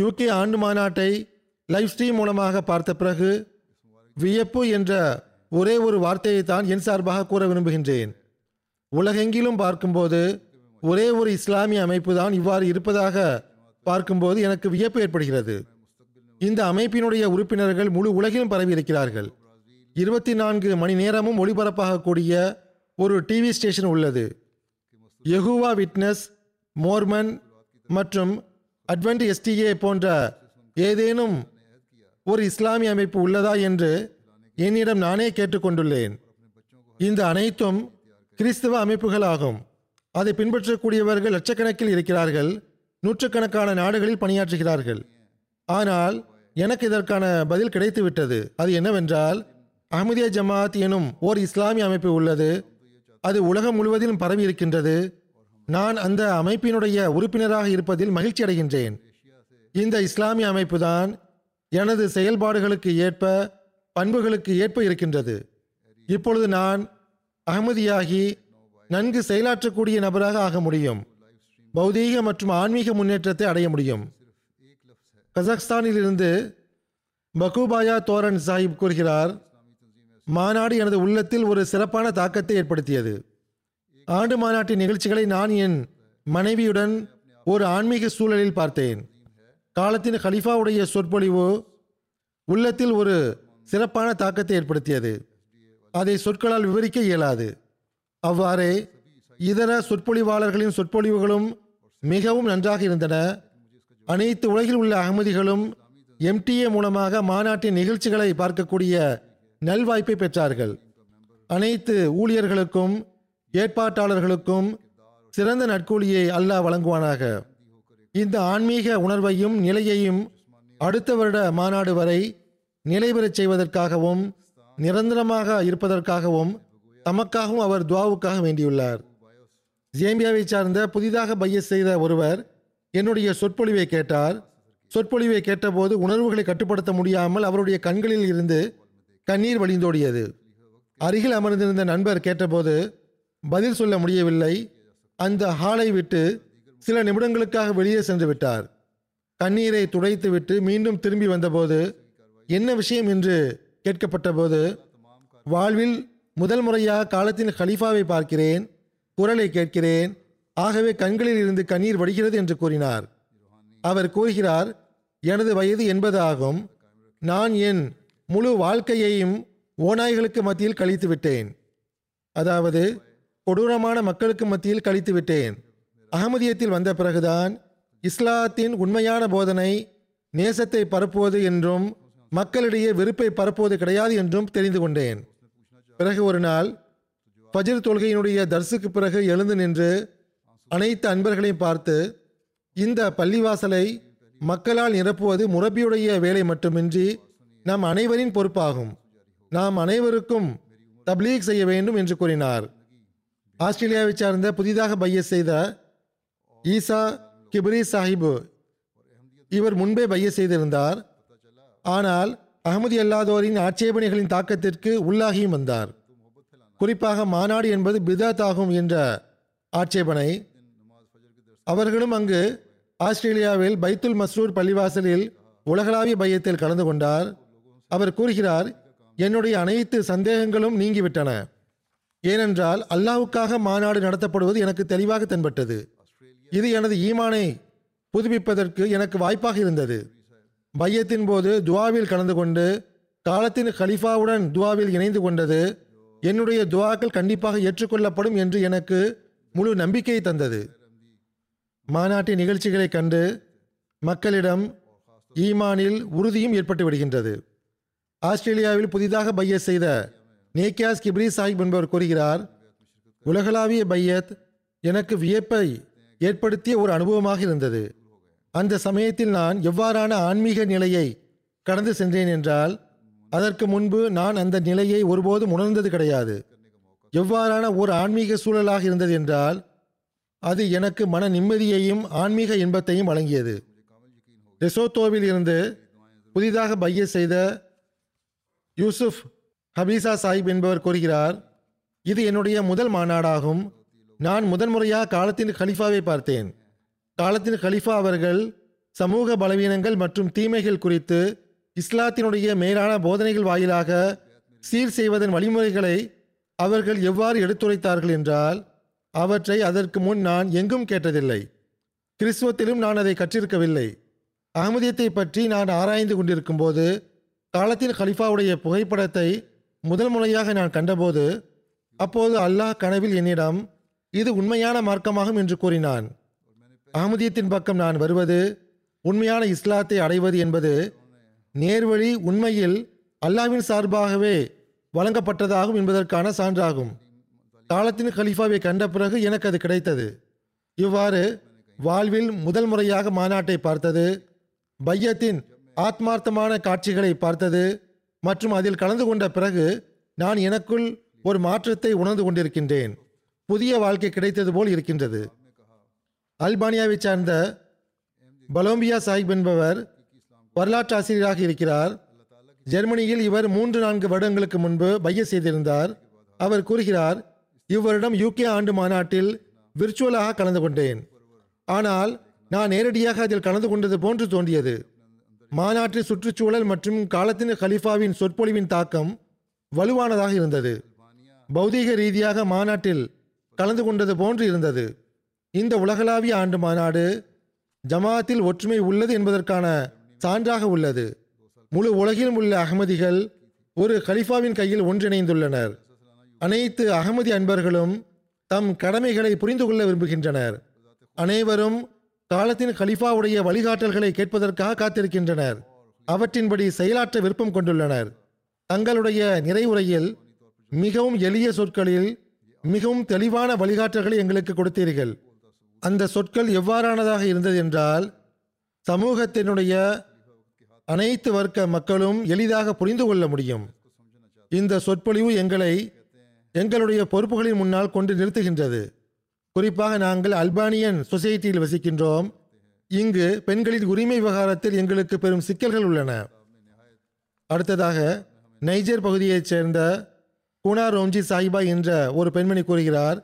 யூகே ஆண்டு மாநாட்டை லைவ் ஸ்ட்ரீம் மூலமாக பார்த்த பிறகு வியப்பு என்ற ஒரே ஒரு வார்த்தையை தான் என் சார்பாக கூற விரும்புகின்றேன். உலகெங்கிலும் பார்க்கும்போது ஒரே ஒரு இஸ்லாமிய அமைப்பு தான் இவ்வாறு இருப்பதாக பார்க்கும்போது எனக்கு வியப்பு ஏற்படுகிறது. இந்த அமைப்பினுடைய உறுப்பினர்கள் முழு உலகிலும் பரவி இருக்கிறார்கள். இருபத்தி நான்கு மணி நேரமும் ஒளிபரப்பாகக்கூடிய ஒரு டிவி ஸ்டேஷன் உள்ளது. யெகோவா விட்னஸ், மோர்மன் மற்றும் அட்வென்டிஸ்டிஏ போன்ற ஏதேனும் ஒரு இஸ்லாமிய அமைப்பு உள்ளதா என்று என்னிடம் நானே கேட்டுக்கொண்டுள்ளேன். இந்த அனைத்தும் கிறிஸ்தவ அமைப்புகள் ஆகும். அதை பின்பற்றக்கூடியவர்கள் லட்சக்கணக்கில் இருக்கிறார்கள். நூற்றுக்கணக்கான நாடுகளில் பணியாற்றுகிறார்கள். ஆனால் எனக்கு இதற்கான பதில் கிடைத்துவிட்டது. அது என்னவென்றால், அஹ்மதிய ஜமாத் எனும் ஓர் இஸ்லாமிய அமைப்பு உள்ளது. அது உலகம் முழுவதிலும் பரவி இருக்கின்றது. நான் அந்த அமைப்பினுடைய உறுப்பினராக இருப்பதில் மகிழ்ச்சி அடைகின்றேன். இந்த இஸ்லாமிய அமைப்பு தான் எனது செயல்பாடுகளுக்கு ஏற்ப, பண்புகளுக்கு ஏற்ப இருக்கின்றது. இப்பொழுது நான் அஹ்மதியாகி நன்கு செயலாற்றக்கூடிய நபராக ஆக முடியும். பௌதீக மற்றும் ஆன்மீக முன்னேற்றத்தை அடைய முடியும். கசக்ஸ்தானிலிருந்து பகுபாயா தோரன் சாஹிப் கூறுகிறார், மாநாடு எனது உள்ளத்தில் ஒரு சிறப்பான தாக்கத்தை ஏற்படுத்தியது. ஆண்டு மாநாட்டின் நிகழ்ச்சிகளை நான் என் மனைவியுடன் ஒரு ஆன்மீக சூழலில் பார்த்தேன். காலத்தின் ஹலீஃபாவுடைய சொற்பொழிவு உள்ளத்தில் ஒரு சிறப்பான தாக்கத்தை ஏற்படுத்தியது. அதை சொற்களால் விவரிக்க இயலாது. அவ்வாறே இதர சொற்பொழிவாளர்களின் சொற்பொழிவுகளும் மிகவும் நன்றாக இருந்தன. அனைத்து உலகில் உள்ள அகமதிகளும் எம்டிஏ மூலமாக மாநாட்டின் நிகழ்ச்சிகளை பார்க்கக்கூடிய நல்வாய்ப்பை பெற்றார்கள். அனைத்து ஊழியர்களுக்கும் ஏற்பாட்டாளர்களுக்கும் சிறந்த நற்கூலியை அல்லாஹ் வழங்குவானாக. இந்த ஆன்மீக உணர்வையும் நிலையையும் அடுத்த வருட மாநாடு வரை நிலைபெறச் செய்வதற்காகவும் நிரந்தரமாக இருப்பதற்காகவும் தமக்காகவும் அவர் துவாவுக்காக வேண்டியுள்ளார். ஜேம்பியாவை சார்ந்த புதிதாக பையஸ் செய்த ஒருவர் என்னுடைய சொற்பொழிவை கேட்டார். சொற்பொழிவை கேட்டபோது உணர்வுகளை கட்டுப்படுத்த முடியாமல் அவருடைய கண்களில் இருந்து கண்ணீர் வழிந்தோடியது. அருகில் அமர்ந்திருந்த நண்பர் கேட்டபோது பதில் சொல்ல முடியவில்லை. அந்த ஹாலை விட்டு சில நிமிடங்களுக்காக வெளியே சென்று விட்டார். கண்ணீரை துடைத்து விட்டு மீண்டும் திரும்பி வந்தபோது என்ன விஷயம் என்று கேட்கப்பட்ட போது, வாழ்வில் முதல் முறையாக காலத்தின் ஹலீஃபாவை பார்க்கிறேன், குரலை கேட்கிறேன், ஆகவே கண்களில் இருந்து கண்ணீர் வடிகிறது என்று கூறினார். அவர் கூறுகிறார், எனது வயது எண்பது ஆகும். நான் என் முழு வாழ்க்கையையும் ஓநாய்களுக்கு மத்தியில் கழித்து விட்டேன், அதாவது கொடூரமான மக்களுக்கு மத்தியில் கழித்து விட்டேன். அகமதியத்தில் வந்த பிறகுதான் இஸ்லாத்தின் உண்மையான போதனை நேசத்தை பரப்புவது என்றும் மக்களிடையே வெறுப்பை பரப்புவது கிடையாது என்றும் தெரிந்து கொண்டேன். பிறகு ஒரு நாள் ஃபஜ்ர் தொழுகையினுடைய தர்சுக்கு பிறகு எழுந்து நின்று அனைத்து அன்பர்களையும் பார்த்து, இந்த பள்ளிவாசலை மக்களால் நிரப்புவது முரபியுடைய வேலை மட்டுமின்றி நாம் அனைவரின் பொறுப்பாகும். நாம் அனைவருக்கும் தப்லீக் செய்ய வேண்டும் என்று கூறினார். ஆஸ்திரேலியாவை சார்ந்த புதிதாக பையஸ் செய்த ஈசா கிப்ரி சாஹிபு, இவர் முன்பே பையஸ் செய்திருந்தார். ஆனால் அகமதி அல்லாதோரின் ஆட்சேபனைகளின் தாக்கத்திற்கு உள்ளாகியும் வந்தார். குறிப்பாக மாநாடு என்பது பிதாத் ஆகும் என்ற ஆட்சேபனை. அவர்களும் அங்கு ஆஸ்திரேலியாவில் பைத்துல் மஸ்ரூர் பள்ளிவாசலில் உலகளாவிய பையத்தில் கலந்து கொண்டார். அவர் கூறுகிறார், என்னுடைய அனைத்து சந்தேகங்களும் நீங்கிவிட்டன. ஏனென்றால் அல்லாஹ்வுக்காக மாநாடு நடத்தப்படுவது எனக்கு தெளிவாக தென்பட்டது. இது எனது ஈமானை புதுப்பிப்பதற்கு எனக்கு வாய்ப்பாக இருந்தது. பையத்தின் போது துவாவில் கலந்து கொண்டு காலத்தின் ஹலீஃபாவுடன் துவாவில் இணைந்து கொண்டது என்னுடைய துவாக்கள் கண்டிப்பாக ஏற்றுக்கொள்ளப்படும் என்று எனக்கு முழு நம்பிக்கையை தந்தது. மாநாட்டின் நிகழ்ச்சிகளை கண்டு மக்களிடம் ஈமானில் உறுதியும் ஏற்பட்டு விடுகின்றது. ஆஸ்திரேலியாவில் புதிதாக பையத் செய்த நேக்கியாஸ் கிப்ரி சாஹிப் என்பவர் கூறுகிறார், உலகளாவிய பையத் எனக்கு வியப்பை ஏற்படுத்திய ஒரு அனுபவமாக இருந்தது. அந்த சமயத்தில் நான் எவ்வாறான ஆன்மீக நிலையை கடந்து சென்றேன் என்றால், அதற்கு முன்பு நான் அந்த நிலையை ஒருபோதும் உணர்ந்தது கிடையாது. எவ்வாறான ஒரு ஆன்மீக சூழலாக இருந்தது என்றால், அது எனக்கு மன நிம்மதியையும் ஆன்மீக இன்பத்தையும் வழங்கியது. லெசோத்தோவில் இருந்து புதிதாக பையத் செய்த யூசுப் ஹபீசா சாஹிப் என்பவர் கூறுகிறார், இது என்னுடைய முதல் மாநாடாகும். நான் முதன்முறையாக காலத்தின் ஹலீஃபாவை பார்த்தேன். காலத்தின் ஹலீஃபா அவர்கள் சமூக பலவீனங்கள் மற்றும் தீமைகள் குறித்து இஸ்லாத்தினுடைய மேலான போதனைகள் வாயிலாக சீர் செய்வதன் வழிமுறைகளை அவர்கள் எவ்வாறு எடுத்துரைத்தார்கள் என்றால், அவற்றை அதற்கு முன் நான் எங்கும் கேட்டதில்லை. கிறிஸ்துவத்திலும் நான் அதை கற்றிருக்கவில்லை. அகமதியத்தை பற்றி நான் ஆராய்ந்து கொண்டிருக்கும் போது காலத்தின் ஹலிஃபாவுடைய புகைப்படத்தை முதல் முறையாக நான் கண்டபோது, அப்போது அல்லாஹ் கனவில் என்னிடம் இது உண்மையான மார்க்கமாகும் என்று கூறினான். அகமதியத்தின் பக்கம் நான் வருவது, உண்மையான இஸ்லாத்தை அடைவது என்பது நேர்வழி உண்மையில் அல்லாஹ்வின் சார்பாகவே வழங்கப்பட்டதாகும் என்பதற்கான சான்றாகும். காலத்தின் கலீஃபாவை கண்ட பிறகு எனக்கு அது கிடைத்தது. இவ்வாறு வாழ்வில் முதல் முறையாக மாநாட்டை பார்த்தது, பையத்தின் ஆத்மார்த்தமான காட்சிகளை பார்த்தது மற்றும் அதில் கலந்து கொண்ட பிறகு நான் எனக்குள் ஒரு மாற்றத்தை உணர்ந்து கொண்டிருக்கின்றேன். புதிய வாழ்க்கை கிடைத்தது போல் இருக்கின்றது. அல்பானியாவை சார்ந்த பலோம்பியா சாஹிப் என்பவர் வரலாற்று ஆசிரியராக இருக்கிறார். ஜெர்மனியில் இவர் மூன்று நான்கு வருடங்களுக்கு முன்பு பைய செய்திருந்தார். அவர் கூறுகிறார், இவரிடம் யூகே ஆண்டு மாநாட்டில் விர்ச்சுவலாக கலந்து கொண்டேன், ஆனால் நான் நேரடியாக அதில் கலந்து கொண்டது போன்று தோன்றியது. மாநாட்டில் சுற்றுச்சூழல் மற்றும் காலத்தின் கலீஃபாவின் சொற்பொழிவின் தாக்கம் வலுவானதாக இருந்தது. பௌதீக ரீதியாக மாநாட்டில் கலந்து கொண்டது போன்று இருந்தது. இந்த உலகளாவிய ஆண்டு மாநாடு ஜமாத்தில் ஒற்றுமை உள்ளது என்பதற்கான சான்றாக உள்ளது. முழு உலகிலும் உள்ள அகமதிகள் ஒரு கலீஃபாவின் கையில் ஒன்றிணைந்துள்ளனர். அனைத்து அகமதி அன்பர்களும் தம் கடமைகளை புரிந்து கொள்ள விரும்புகின்றனர். அனைவரும் காலத்தின் கலீஃபாவுடைய வழிகாட்டல்களை கேட்பதற்காக காத்திருக்கின்றனர். அவற்றின்படி செயலாற்ற விருப்பம் கொண்டுள்ளனர். தங்களுடைய நிறைவுரையில் மிகவும் எளிய சொற்களில் மிகவும் தெளிவான வழிகாட்டல்களை எங்களுக்கு கொடுத்தீர்கள். அந்த சொற்கள் எவ்வாறானதாக இருந்தது என்றால், சமூகத்தினுடைய அனைத்து வர்க்க மக்களும் எளிதாக புரிந்து கொள்ள முடியும். இந்த சொற்பொழிவு எங்களை எங்களுடைய பொறுப்புகளின் முன்னால் கொண்டு நிறுத்துகின்றது. குறிப்பாக நாங்கள் அல்பானியன் சொசைட்டியில் வசிக்கின்றோம். இங்கு பெண்களின் உரிமை விவகாரத்தில் எங்களுக்கு பெரும் சிக்கல்கள் உள்ளன. அடுத்ததாக நைஜர் பகுதியைச் சேர்ந்த குணா ரோம்ஜி சாஹிபா என்ற ஒரு பெண்மணி கூறுகிறார்,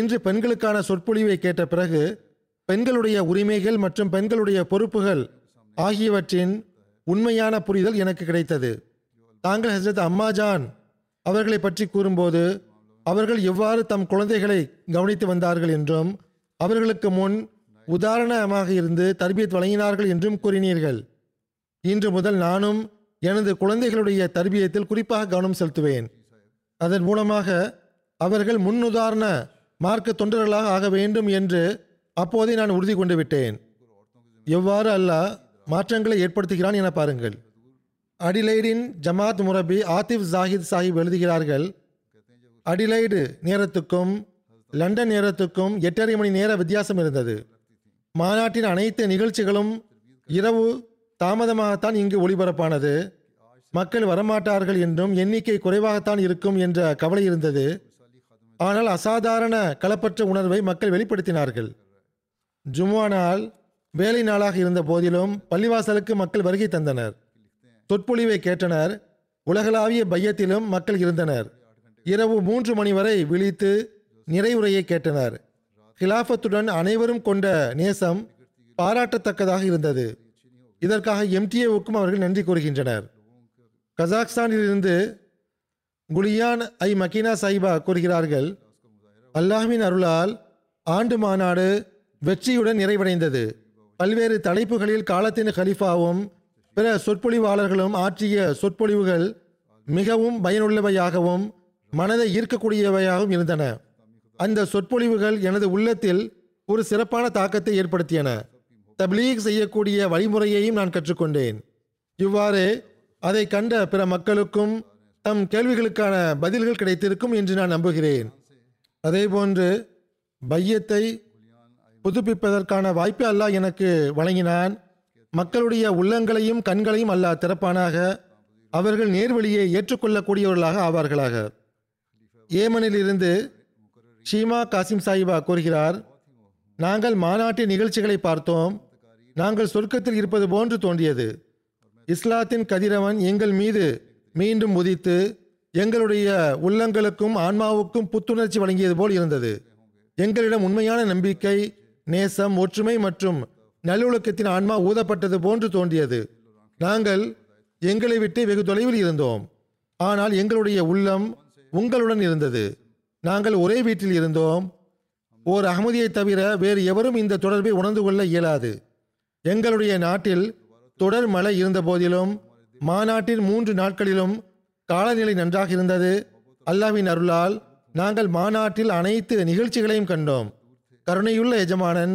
இன்று பெண்களுக்கான சொற்பொழிவை கேட்ட பிறகு பெண்களுடைய உரிமைகள் மற்றும் பெண்களுடைய பொறுப்புகள் ஆகியவற்றின் உண்மையான புரிதல் எனக்கு கிடைத்தது. தாங்கள் ஹஸ்ரத் அம்மாஜான் அவர்களை பற்றி கூறும்போது, அவர்கள் எவ்வாறு தம் குழந்தைகளை கவனித்து வந்தார்கள் என்றும் அவர்களுக்கு முன் உதாரணமாக இருந்து தர்பியத் வழங்கினார்கள் என்றும் கூறினீர்கள். இன்று முதல் நானும் எனது குழந்தைகளுடைய தர்பியத்தில் குறிப்பாக கவனம் செலுத்துவேன். அதன் மூலமாக அவர்கள் முன்னுதாரண மார்க்க தொண்டர்களாக ஆக வேண்டும் என்று அப்போதே நான் உறுதி கொண்டு விட்டேன். எவ்வாறு அல்லாஹ் மாற்றங்களை ஏற்படுத்துகிறான் என பாருங்கள். அடிலைடின் ஜமாத் முரபி ஆத்திஃப் ஜாஹித் சாஹிப் எழுதுகிறார்கள், அடிலைடு நேரத்துக்கும் லண்டன் நேரத்துக்கும் எட்டரை மணி நேர வித்தியாசம் இருந்தது. மாநாட்டின் அனைத்து நிகழ்ச்சிகளும் இரவு தாமதமாகத்தான் இங்கு ஒளிபரப்பானது. மக்கள் வரமாட்டார்கள் என்றும் எண்ணிக்கை குறைவாகத்தான் இருக்கும் என்ற கவலை இருந்தது. ஆனால் அசாதாரண களப்பற்ற உணர்வை மக்கள் வெளிப்படுத்தினார்கள். ஜும்ஆ நாள் வேலை நாளாக இருந்த போதிலும் பள்ளிவாசலுக்கு மக்கள் வருகை தந்தனர், சொற்பொழிவை கேட்டனர். உலகளாவிய பையத்திலும் மக்கள் இருந்தனர். இரவு மூன்று மணி வரை விழித்து நிறைவுரையை கேட்டனர். கிலாஃபத்துடன் அனைவரும் கொண்ட நேசம் பாராட்டத்தக்கதாக இருந்தது. இதற்காக எம்டிஏவுக்கும் அவர்கள் நன்றி கூறுகின்றனர். கசாக்ஸ்தானிலிருந்து குலியான் ஐ மக்கீனா சாஹிபா கூறுகிறார்கள், அல்லாஹ்வின் அருளால் ஆண்டு மாநாடு வெற்றியுடன் நிறைவடைந்தது. பல்வேறு தலைப்புகளில் காலத்தின் கலீஃபாவும் பிற சொற்பொழிவாளர்களும் ஆற்றிய சொற்பொழிவுகள் மிகவும் பயனுள்ளவையாகவும் மனதை ஈர்க்கக்கூடியவையாகவும் இருந்தன. அந்த சொற்பொழிவுகள் எனது உள்ளத்தில் ஒரு சிறப்பான தாக்கத்தை ஏற்படுத்தியன. தப்லீக் செய்யக்கூடிய வழிமுறையையும் நான் கற்றுக்கொண்டேன். இவ்வாறு அதை கண்ட பிற மக்களுக்கும் தம் கேள்விகளுக்கான பதில்கள் கிடைத்திருக்கும் என்று நான் நம்புகிறேன். அதேபோன்று பையத்தை புதுப்பிப்பதற்கான வாய்ப்பை அல்லாஹ் எனக்கு வழங்கினான். மக்களுடைய உள்ளங்களையும் கண்களையும் அல்லாஹ் திறப்பானாக. அவர்கள் நேர்வழியை ஏற்றுக்கொள்ளக்கூடியவர்களாக ஆவார்களாக. ஏமனில் இருந்து ஷீமா காசிம் சாஹிபா கூறுகிறார், நாங்கள் மாநாட்டின் நிகழ்ச்சிகளை பார்த்தோம். நாங்கள் சொர்க்கத்தில் இருப்பது போன்று தோன்றியது. இஸ்லாத்தின் கதிரவன் எங்கள் மீது மீண்டும் உதித்து எங்களுடைய உள்ளங்களுக்கும் ஆன்மாவுக்கும் புத்துணர்ச்சி வழங்கியது போல் இருந்தது. எங்களிடம் உண்மையான நம்பிக்கை, நேசம், ஒற்றுமை மற்றும் நல்லொழுக்கத்தின் ஆன்மா ஊதப்பட்டது போன்று தோன்றியது. நாங்கள் எங்களை விட்டு வெகு தொலைவில் இருந்தோம், ஆனால் எங்களுடைய உள்ளம் உங்களுடன் இருந்தது. நாங்கள் ஒரே வீட்டில் இருந்தோம். ஓர் அகமதியை தவிர வேறு எவரும் இந்த தொடர்பை உணர்ந்து கொள்ள இயலாது. எங்களுடைய நாட்டில் தொடர் மழை இருந்த போதிலும் மாநாட்டின் மூன்று நாட்களிலும் காலநிலை நன்றாக இருந்தது. அல்லாஹ்வின் அருளால் நாங்கள் மாநாட்டில் அனைத்து நிகழ்ச்சிகளையும் கண்டோம். கருணையுள்ள எஜமானன்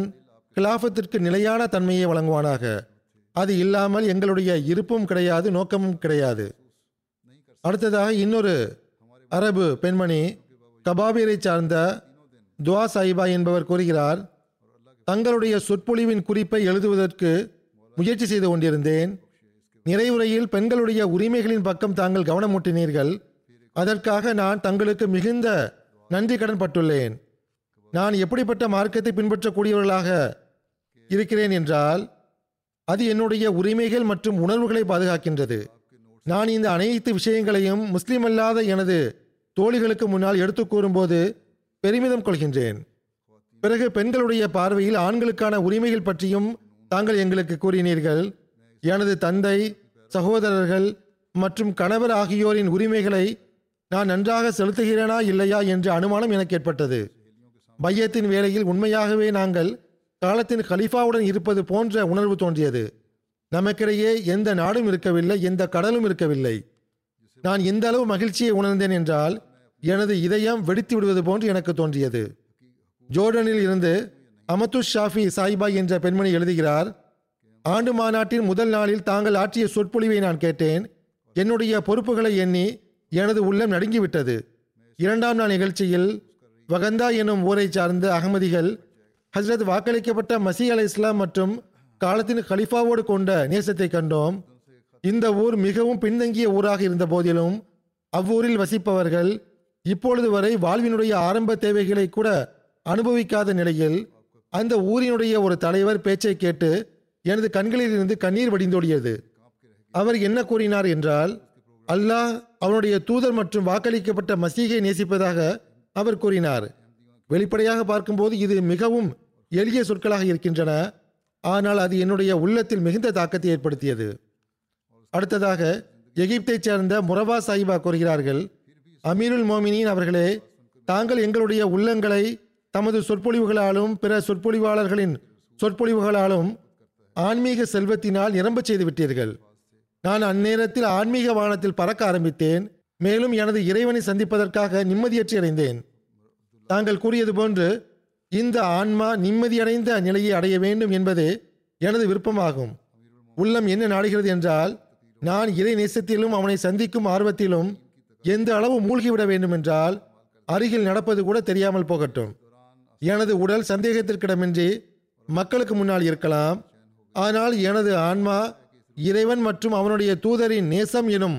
கிலாஃபத்திற்கு நிலையான தன்மையை வழங்குவானாக. அது இல்லாமல் எங்களுடைய இருப்பும் கிடையாது, நோக்கமும் கிடையாது. அடுத்ததாக இன்னொரு அரபு பெண்மணி கபாபீரை சார்ந்த துவா சாஹிபா என்பவர் கூறுகிறார், தங்களுடைய சொற்பொழிவின் குறிப்பை எழுதுவதற்கு முயற்சி செய்து கொண்டிருந்தேன். நிறைவுரையில் பெண்களுடைய உரிமைகளின் பக்கம் தாங்கள் கவனமூட்டினீர்கள். அதற்காக நான் தங்களுக்கு மிகுந்த நன்றி கடன் பட்டுள்ளேன். நான் எப்படிப்பட்ட மார்க்கத்தை பின்பற்றக்கூடியவர்களாக இருக்கிறேன் என்றால் அது என்னுடைய உரிமைகள் மற்றும் உணர்வுகளை பாதுகாக்கின்றது. நான் இந்த அனைத்து விஷயங்களையும் முஸ்லீம் அல்லாத எனது தோழிகளுக்கு முன்னால் எடுத்து கூறும்போது பெருமிதம் கொள்கின்றேன். பிறகு பெண்களுடைய பார்வையில் ஆண்களுக்கான உரிமைகள் பற்றியும் தாங்கள் எங்களுக்கு கூறினீர்கள். எனது தந்தை, சகோதரர்கள் மற்றும் கணவர் ஆகியோரின் உரிமைகளை நான் நன்றாக செலுத்துகிறேனா இல்லையா என்ற அனுமானம் எனக்கு ஏற்பட்டது. பையத்தின் வேளையில் உண்மையாகவே நாங்கள் காலத்தின் கலீஃபாவுடன் இருப்பது போன்ற உணர்வு தோன்றியது. நமக்கிடையே எந்த நாடும் இருக்கவில்லை, எந்த கடலும் இருக்கவில்லை. நான் எந்த அளவு மகிழ்ச்சியை உணர்ந்தேன் என்றால் எனது இதயம் வெடித்து விடுவது போன்று எனக்கு தோன்றியது. ஜோர்டனில் இருந்து அமத்து ஷாஃபி சாஹிபா என்ற பெண்மணி எழுதுகிறார், ஆண்டு மாநாட்டின் முதல் நாளில் தாங்கள் ஆற்றிய சொற்பொழிவை நான் கேட்டேன். என்னுடைய பொறுப்புகளை எண்ணி எனது உள்ளம் நடுங்கிவிட்டது. இரண்டாம் நாள் நிகழ்ச்சியில் வகந்தா எனும் ஊரை சார்ந்த அகமதிகள் ஹஜ்ரத் வாக்களிக்கப்பட்ட மசி அலை இஸ்லாம் மற்றும் காலத்தின் கலிஃபாவோடு கொண்ட நேசத்தை கண்டோம். இந்த ஊர் மிகவும் பின்தங்கிய ஊராக இருந்த போதிலும் அவ்வூரில் வசிப்பவர்கள் இப்பொழுது வரை வாழ்வினுடைய ஆரம்ப தேவைகளை கூட அனுபவிக்காத நிலையில் அந்த ஊரினுடைய ஒரு தலைவர் பேச்சை கேட்டு எனது கண்களில் இருந்து கண்ணீர் வடிந்தோடியது. அவர் என்ன கூறினார் என்றால், அல்லாஹ் அவனுடைய தூதர் மற்றும் வாக்களிக்கப்பட்ட மசீகை நேசிப்பதாக அவர் கூறினார். வெளிப்படையாக பார்க்கும்போது இது மிகவும் எளிய சொற்களாக இருக்கின்றன, ஆனால் அது என்னுடைய உள்ளத்தில் மிகுந்த தாக்கத்தை ஏற்படுத்தியது. அடுத்ததாக எகிப்தைச் சேர்ந்த முரவா சாஹிபா கூறுகிறார்கள், அமீருல் மோமினின் அவர்களே, தாங்கள் எங்களுடைய உள்ளங்களை தமது சொற்பொழிவுகளாலும் பிற சொற்பொழிவாளர்களின் சொற்பொழிவுகளாலும் ஆன்மீக செல்வத்தினால் நிரம்ப செய்து விட்டீர்கள். நான் அந்நேரத்தில் ஆன்மீக வானத்தில் பறக்க ஆரம்பித்தேன். மேலும் எனது இறைவனை சந்திப்பதற்காக நிம்மதியற்றி அடைந்தேன். தாங்கள் கூறியது போன்று இந்த ஆன்மா நிம்மதியடைந்த நிலையை அடைய வேண்டும் என்பது எனது விருப்பமாகும். உள்ளம் என்ன நாடுகிறது என்றால், நான் இறை நேசத்திலும் அவனை சந்திக்கும் ஆர்வத்திலும் எந்த அளவு மூழ்கிவிட வேண்டும் என்றால் அருகில் நடப்பது கூட தெரியாமல் போகட்டும். எனது உடல் சந்தேகத்திற்கிடமின்றி மக்களுக்கு முன்னால் இருக்கலாம், ஆனால் எனது ஆன்மா இறைவன் மற்றும் அவனுடைய தூதரின் நேசம் எனும்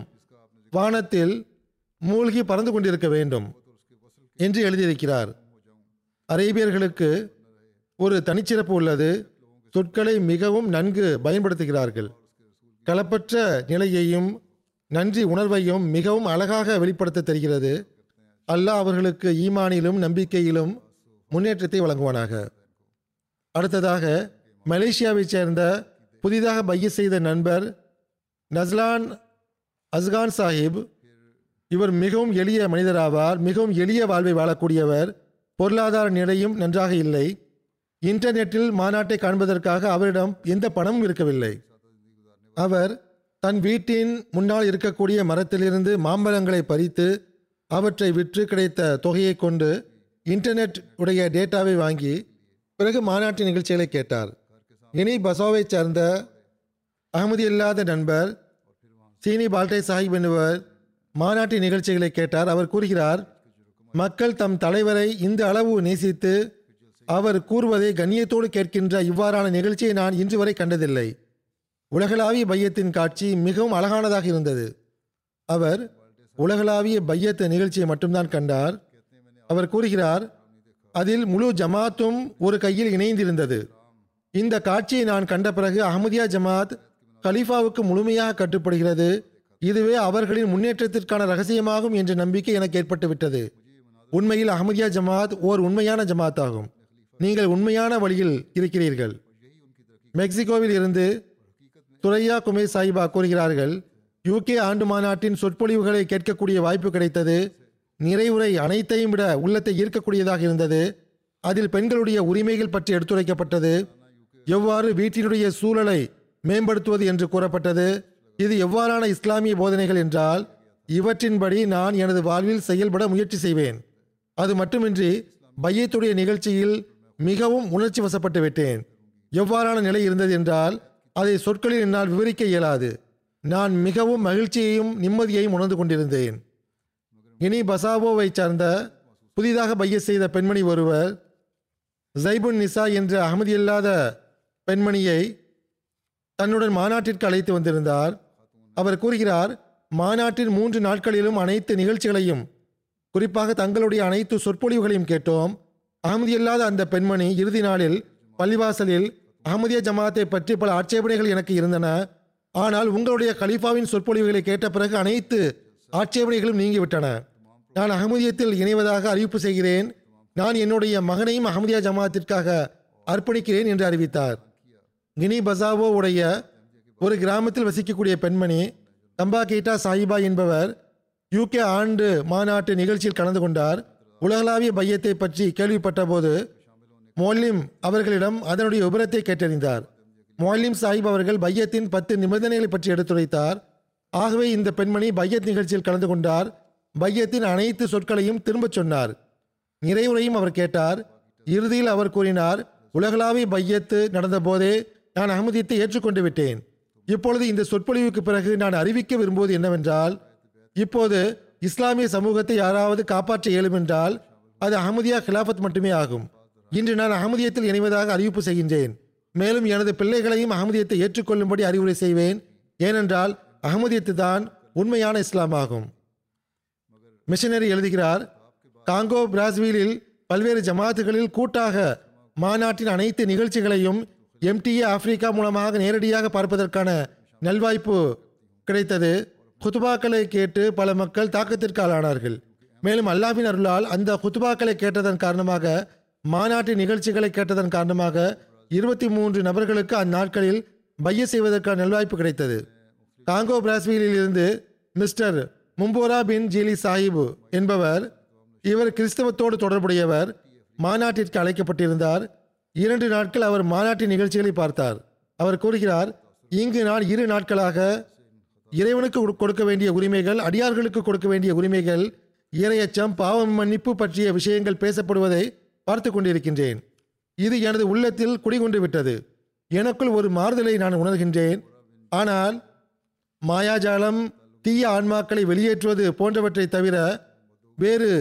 வானத்தில் மூழ்கி பறந்து கொண்டிருக்க வேண்டும் என்று எழுதியிருக்கிறார். அரேபியர்களுக்கு ஒரு தனிச்சிறப்பு உள்ளது. சொற்களை மிகவும் நன்கு பயன்படுத்துகிறார்கள். களப்பற்ற நிலையையும் நன்றி உணர்வையும் மிகவும் அழகாக வெளிப்படுத்த தெரிகிறது. அல்லாஹ் அவர்களுக்கு ஈமானிலும் நம்பிக்கையிலும் முன்னேற்றத்தை வழங்குவானாக. அடுத்ததாக மலேசியாவை சேர்ந்த புதிதாக பைய செய்த நண்பர் நஸ்லான் அஸ்கான் சாஹிப், இவர் மிகவும் எளிய மனிதராவார். மிகவும் எளிய வாழ்வை வாழக்கூடியவர். பொருளாதார நிலையும் நன்றாக இல்லை. இன்டர்நெட்டில் மாநாட்டை காண்பதற்காக அவரிடம் எந்த பணமும் இருக்கவில்லை. அவர் தன் வீட்டின் முன்னால் இருக்கக்கூடிய மரத்திலிருந்து மாம்பழங்களை பறித்து அவற்றை விற்று கிடைத்த தொகையை கொண்டு இன்டர்நெட் உடைய டேட்டாவை வாங்கி பிறகு மாநாட்டு நிகழ்ச்சிகளை கேட்டார். இனி பசாவை சேர்ந்த அகமதி இல்லாத நண்பர் சீனி பால்டை சாஹிப் என்பவர் மாநாட்டு நிகழ்ச்சிகளை கேட்டார். அவர் கூறுகிறார், மக்கள் தம் தலைவரை இந்த அளவு நேசித்து அவர் கூறுவதை கண்ணியத்தோடு கேட்கின்ற இவ்வாறான நிகழ்ச்சியை நான் இன்று வரை கண்டதில்லை. உலகளாவிய பையத்தின் காட்சி மிகவும் அழகானதாக இருந்தது. அவர் உலகளாவிய பையத்து நிகழ்ச்சியை மட்டும்தான் கண்டார். அவர் கூறுகிறார், அதில் முழு ஜமாத்தும் ஒரு கையில் இணைந்திருந்தது. இந்த காட்சியை நான் கண்ட பிறகு அஹமதியா ஜமாத் கலீஃபாவுக்கு முழுமையாக கட்டுப்படுகிறது, இதுவே அவர்களின் முன்னேற்றத்திற்கான ரகசியமாகும் என்ற நம்பிக்கை எனக்கு ஏற்பட்டுவிட்டது. உண்மையில் அஹமதியா ஜமாத் ஓர் உண்மையான ஜமாத் ஆகும். நீங்கள் உண்மையான வழியில் இருக்கிறீர்கள். மெக்சிகோவில் இருந்து துரையா குமே சாஹிபா கூறுகிறார்கள், யூகே ஆண்டு மாநாட்டின் சொற்பொழிவுகளை கேட்கக்கூடிய வாய்ப்பு கிடைத்தது. நிறைவுரை அனைத்தையும் விட உள்ளத்தை ஈர்க்கக்கூடியதாக இருந்தது. அதில் பெண்களுடைய உரிமைகள் பற்றி எடுத்துரைக்கப்பட்டது. எவ்வாறு வீட்டினுடைய சூழலை மேம்படுத்துவது என்று கூறப்பட்டது. இது எவ்வாறான இஸ்லாமிய போதனைகள் என்றால், இவற்றின்படி நான் எனது வாழ்வில் செயல்பட முயற்சி செய்வேன். அது மட்டுமின்றி பையத்துடைய நிகழ்ச்சியில் மிகவும் உணர்ச்சி வசப்பட்டு விட்டேன். எவ்வாறான நிலை இருந்தது என்றால் அதை சொற்களில் என்னால் விவரிக்க இயலாது. நான் மிகவும் மகிழ்ச்சியையும் நிம்மதியையும் உணர்ந்து கொண்டிருந்தேன். இனி பசாவோவை சார்ந்த புதிதாக பைய செய்த பெண்மணி ஒருவர் ஜைபுன் நிசா என்ற அகமதியில்லாத பெண்மணியை தன்னுடன் மாநாட்டிற்கு அழைத்து வந்திருந்தார். அவர் கூறுகிறார், மாநாட்டின் மூன்று நாட்களிலும் அனைத்து நிகழ்ச்சிகளையும் குறிப்பாக தங்களுடைய அனைத்து சொற்பொழிவுகளையும் கேட்டோம். அகமதியில்லாத அந்த பெண்மணி இறுதி நாளில் பள்ளிவாசலில் அகமதிய ஜமாத்தை பற்றி பல ஆட்சேபனைகள் எனக்கு இருந்தன. ஆனால் உங்களுடைய கலீஃபாவின் சொற்பொழிவுகளை கேட்ட பிறகு அனைத்து ஆட்சேபனைகளும் நீங்கிவிட்டன. நான் அகமதியத்தில் இணைவதாக அறிவிப்பு செய்கிறேன். நான் என்னுடைய மகனையும் அகமதியா ஜமாத்திற்காக அர்ப்பணிக்கிறேன் என்று அறிவித்தார். கினி பசாவோ உடைய ஒரு கிராமத்தில் வசிக்கக்கூடிய பெண்மணி தம்பாகேட்டா சாஹிபா என்பவர் யூகே ஆண்டு மாநாட்டு நிகழ்ச்சியில் கலந்து கொண்டார். உலகளாவிய பையத்தை பற்றி கேள்விப்பட்ட போது மோலிம் அவர்களிடம் அதனுடைய விபரத்தை கேட்டறிந்தார். மோலிம் சாஹிப் அவர்கள் பையத்தின் பத்து நிபந்தனைகளை பற்றி எடுத்துரைத்தார். ஆகவே இந்த பெண்மணி பையத் நிகழ்ச்சியில் கலந்து கொண்டார். பையத்தின் அனைத்து சொற்களையும் திரும்பச் சொன்னார். நிறைவுரையும் அவர் கேட்டார். இறுதியில் அவர் கூறினார், உலகளாவிய பையத்து நடந்த போதே நான் அகமதியத்தை ஏற்றுக்கொண்டு விட்டேன். இப்பொழுது இந்த சொற்பொழிவுக்கு பிறகு நான் அறிவிக்க விரும்புவது என்னவென்றால், இப்போது இஸ்லாமிய சமூகத்தை யாராவது காப்பாற்ற இயலும் என்றால் அது அகமதியா கிலாஃபத் மட்டுமே ஆகும். இன்று நான் அகமதியத்தில் இணைவதாக அறிவிப்பு செய்கின்றேன். மேலும் எனது பிள்ளைகளையும் அகமதியத்தை ஏற்றுக்கொள்ளும்படி அறிவுரை செய்வேன். ஏனென்றால் அகமதியத்து தான் உண்மையான இஸ்லாம் ஆகும். மிஷனரி எழுதுகிறார், காங்கோ பிராஸ்விலில் பல்வேறு ஜமாத்துகளில் கூட்டாக மாநாட்டின் அனைத்து நிகழ்ச்சிகளையும் எம்டிஏ ஆப்பிரிக்கா மூலமாக நேரடியாக பார்ப்பதற்கான நல்வாய்ப்பு கிடைத்தது. குத்துபாக்களை கேட்டு பல மக்கள் தாக்கத்திற்கு ஆளானார்கள். மேலும் அல்லாஹ்வின் அருளால் அந்த குத்துபாக்களை கேட்டதன் காரணமாக, மாநாட்டின் நிகழ்ச்சிகளை கேட்டதன் காரணமாக இருபத்தி மூன்று நபர்களுக்கு அந்நாட்களில் பைய செய்வதற்கான நல்வாய்ப்பு கிடைத்தது. காங்கோ பிராஸ்விலில் இருந்து மிஸ்டர் மும்போரா பின் ஜீலி சாஹிபு என்பவர், இவர் கிறிஸ்தவத்தோடு தொடர்புடையவர், மாநாட்டிற்கு அழைக்கப்பட்டிருந்தார். இரண்டு நாட்கள் அவர் மாநாட்டின் நிகழ்ச்சிகளை பார்த்தார். அவர் கூறுகிறார், இங்கு நான் இரு நாட்களாக இறைவனுக்கு கொடுக்க வேண்டிய உரிமைகள், அடியார்களுக்கு கொடுக்க வேண்டிய உரிமைகள், இறையச்சம், பாவ மன்னிப்பு பற்றிய விஷயங்கள் பேசப்படுவதை பார்த்து கொண்டிருக்கின்றேன். இது எனது உள்ளத்தில் குடிகொண்டு விட்டது. எனக்குள் ஒரு மாறுதலை நான் உணர்கின்றேன். ஆனால் மாயாஜாலம், தீய ஆன்மாக்களை வெளியேற்றுவது போன்றவற்றை தவிர வேறு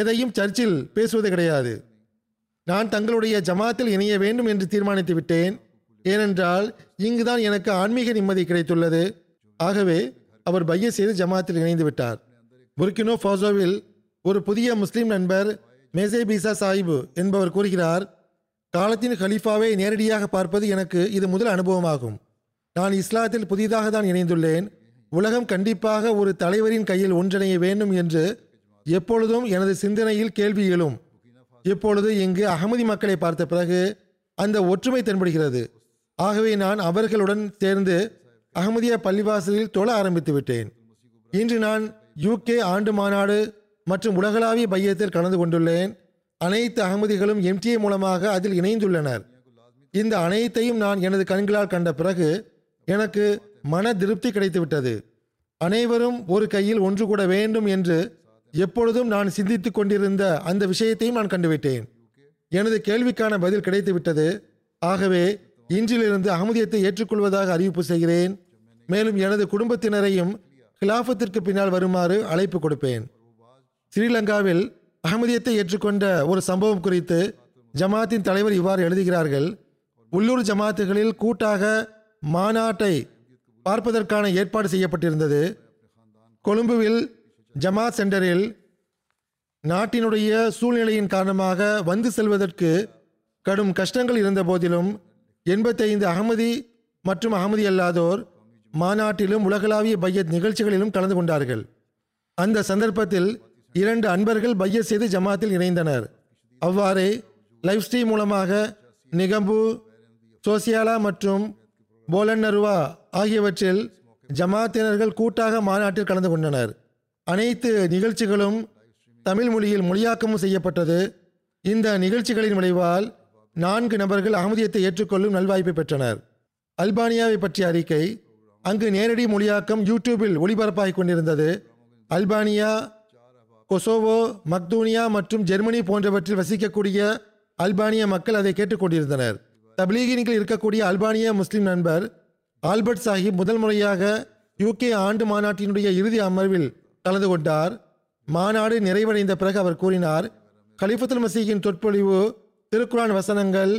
எதையும் சர்ச்சில் பேசுவது கிடையாது. நான் தங்களுடைய ஜமாத்தில் இணைய வேண்டும் என்று தீர்மானித்து விட்டேன். ஏனென்றால் இங்குதான் எனக்கு ஆன்மீக நிம்மதி கிடைத்துள்ளது. ஆகவே அவர் பைய செய்து ஜமாத்தில் இணைந்து விட்டார். புர்கினோ ஃபாசோவில் ஒரு புதிய முஸ்லீம் நண்பர் மேசே பீசா சாஹிபு என்பவர் கூறுகிறார், காலத்தின் கலீஃபாவை நேரடியாக பார்ப்பது எனக்கு இது முதல் அனுபவமாகும். நான் இஸ்லாத்தில் புதிதாக தான் இணைந்துள்ளேன். உலகம் கண்டிப்பாக ஒரு தலைவரின் கையில் ஒன்றிணைய வேண்டும் என்று எப்பொழுதும் எனது சிந்தனையில் கேள்வி எழும். இப்பொழுது இங்கு அகமதி மக்களை பார்த்த பிறகு அந்த ஒற்றுமை தென்படுகிறது. ஆகவே நான் அவர்களுடன் சேர்ந்து அகமதியா பள்ளிவாசலில் தொழ ஆரம்பித்து விட்டேன். இன்று நான் யூகே ஆண்டு மாநாடு மற்றும் உலகளாவிய பையத்தில் கலந்து கொண்டுள்ளேன். அனைத்து அகமதிகளும் எம்டிஏ மூலமாக அதில் இணைந்துள்ளனர். இந்த அனைத்தையும் நான் எனது கண்களால் கண்ட பிறகு எனக்கு மன திருப்தி கிடைத்துவிட்டது. அனைவரும் ஒரு கையில் ஒன்று கூட வேண்டும் என்று எப்பொழுதும் நான் சிந்தித்து கொண்டிருந்த அந்த விஷயத்தையும் நான் கண்டுவிட்டேன். எனது கேள்விக்கான பதில் கிடைத்துவிட்டது. ஆகவே இன்றிலிருந்து அகமதியத்தை ஏற்றுக்கொள்வதாக அறிவிப்பு செய்கிறேன். மேலும் எனது குடும்பத்தினரையும் கிலாஃபத்திற்கு பின்னால் வருமாறு அழைப்பு கொடுப்பேன். ஸ்ரீலங்காவில் அகமதியத்தை ஏற்றுக்கொண்ட ஒரு சம்பவம் குறித்து ஜமாத்தின் தலைவர் இவ்வாறு எழுதுகிறார்கள், உள்ளூர் ஜமாத்துகளில் கூட்டாக மாநாட்டை பார்ப்பதற்கான ஏற்பாடு செய்யப்பட்டிருந்தது. கொழும்புவில் ஜமாத் சென்டரில் நாட்டினுடைய சூழ்நிலையின் காரணமாக வந்து செல்வதற்கு கடும் கஷ்டங்கள் இருந்த போதிலும் எண்பத்தைந்து அகமதி மற்றும் அகமதி அல்லாதோர் மாநாட்டிலும் உலகளாவிய பையத் நிகழ்ச்சிகளிலும் கலந்து கொண்டார்கள். அந்த சந்தர்ப்பத்தில் இரண்டு அன்பர்கள் பையத் செய்து ஜமாத்தில் இணைந்தனர். அவ்வாறே லைவ் ஸ்ட்ரீம் மூலமாக நிகம்பு, சோசியாலா மற்றும் போலன்னருவா ஆகியவற்றில் ஜமாத்தினர்கள் கூட்டாக மாநாட்டில் கலந்து கொண்டனர். அனைத்து நிகழ்ச்சிகளும் தமிழ் மொழியில் மொழியாக்கமும் செய்யப்பட்டது. இந்த நிகழ்ச்சிகளின் விளைவால் நான்கு நபர்கள் அகமதியத்தை ஏற்றுக்கொள்ளும் நல்வாய்ப்பை பெற்றனர். அல்பானியாவை பற்றிய அறிக்கை. அங்கு நேரடி மொழியாக்கம் யூடியூபில் ஒளிபரப்பாகிக் கொண்டிருந்தது. அல்பானியா, கொசோவோ, மக்தூனியா மற்றும் ஜெர்மனி போன்றவற்றில் வசிக்கக்கூடிய அல்பானிய மக்கள் அதை கேட்டுக்கொண்டிருந்தனர். தப்லீகினில் இருக்கக்கூடிய அல்பானிய முஸ்லிம் நண்பர் ஆல்பர்ட் சாஹிப் முதல் முறையாக யூகே ஆண்டு மாநாட்டினுடைய இறுதி அமர்வில் கலந்து கொண்டார். மாநாடு நிறைவடைந்த பிறகு அவர் கூறினார், கலிஃபத்துல் மசீகின் சொற்பொழிவு, திருக்குரான் வசனங்கள்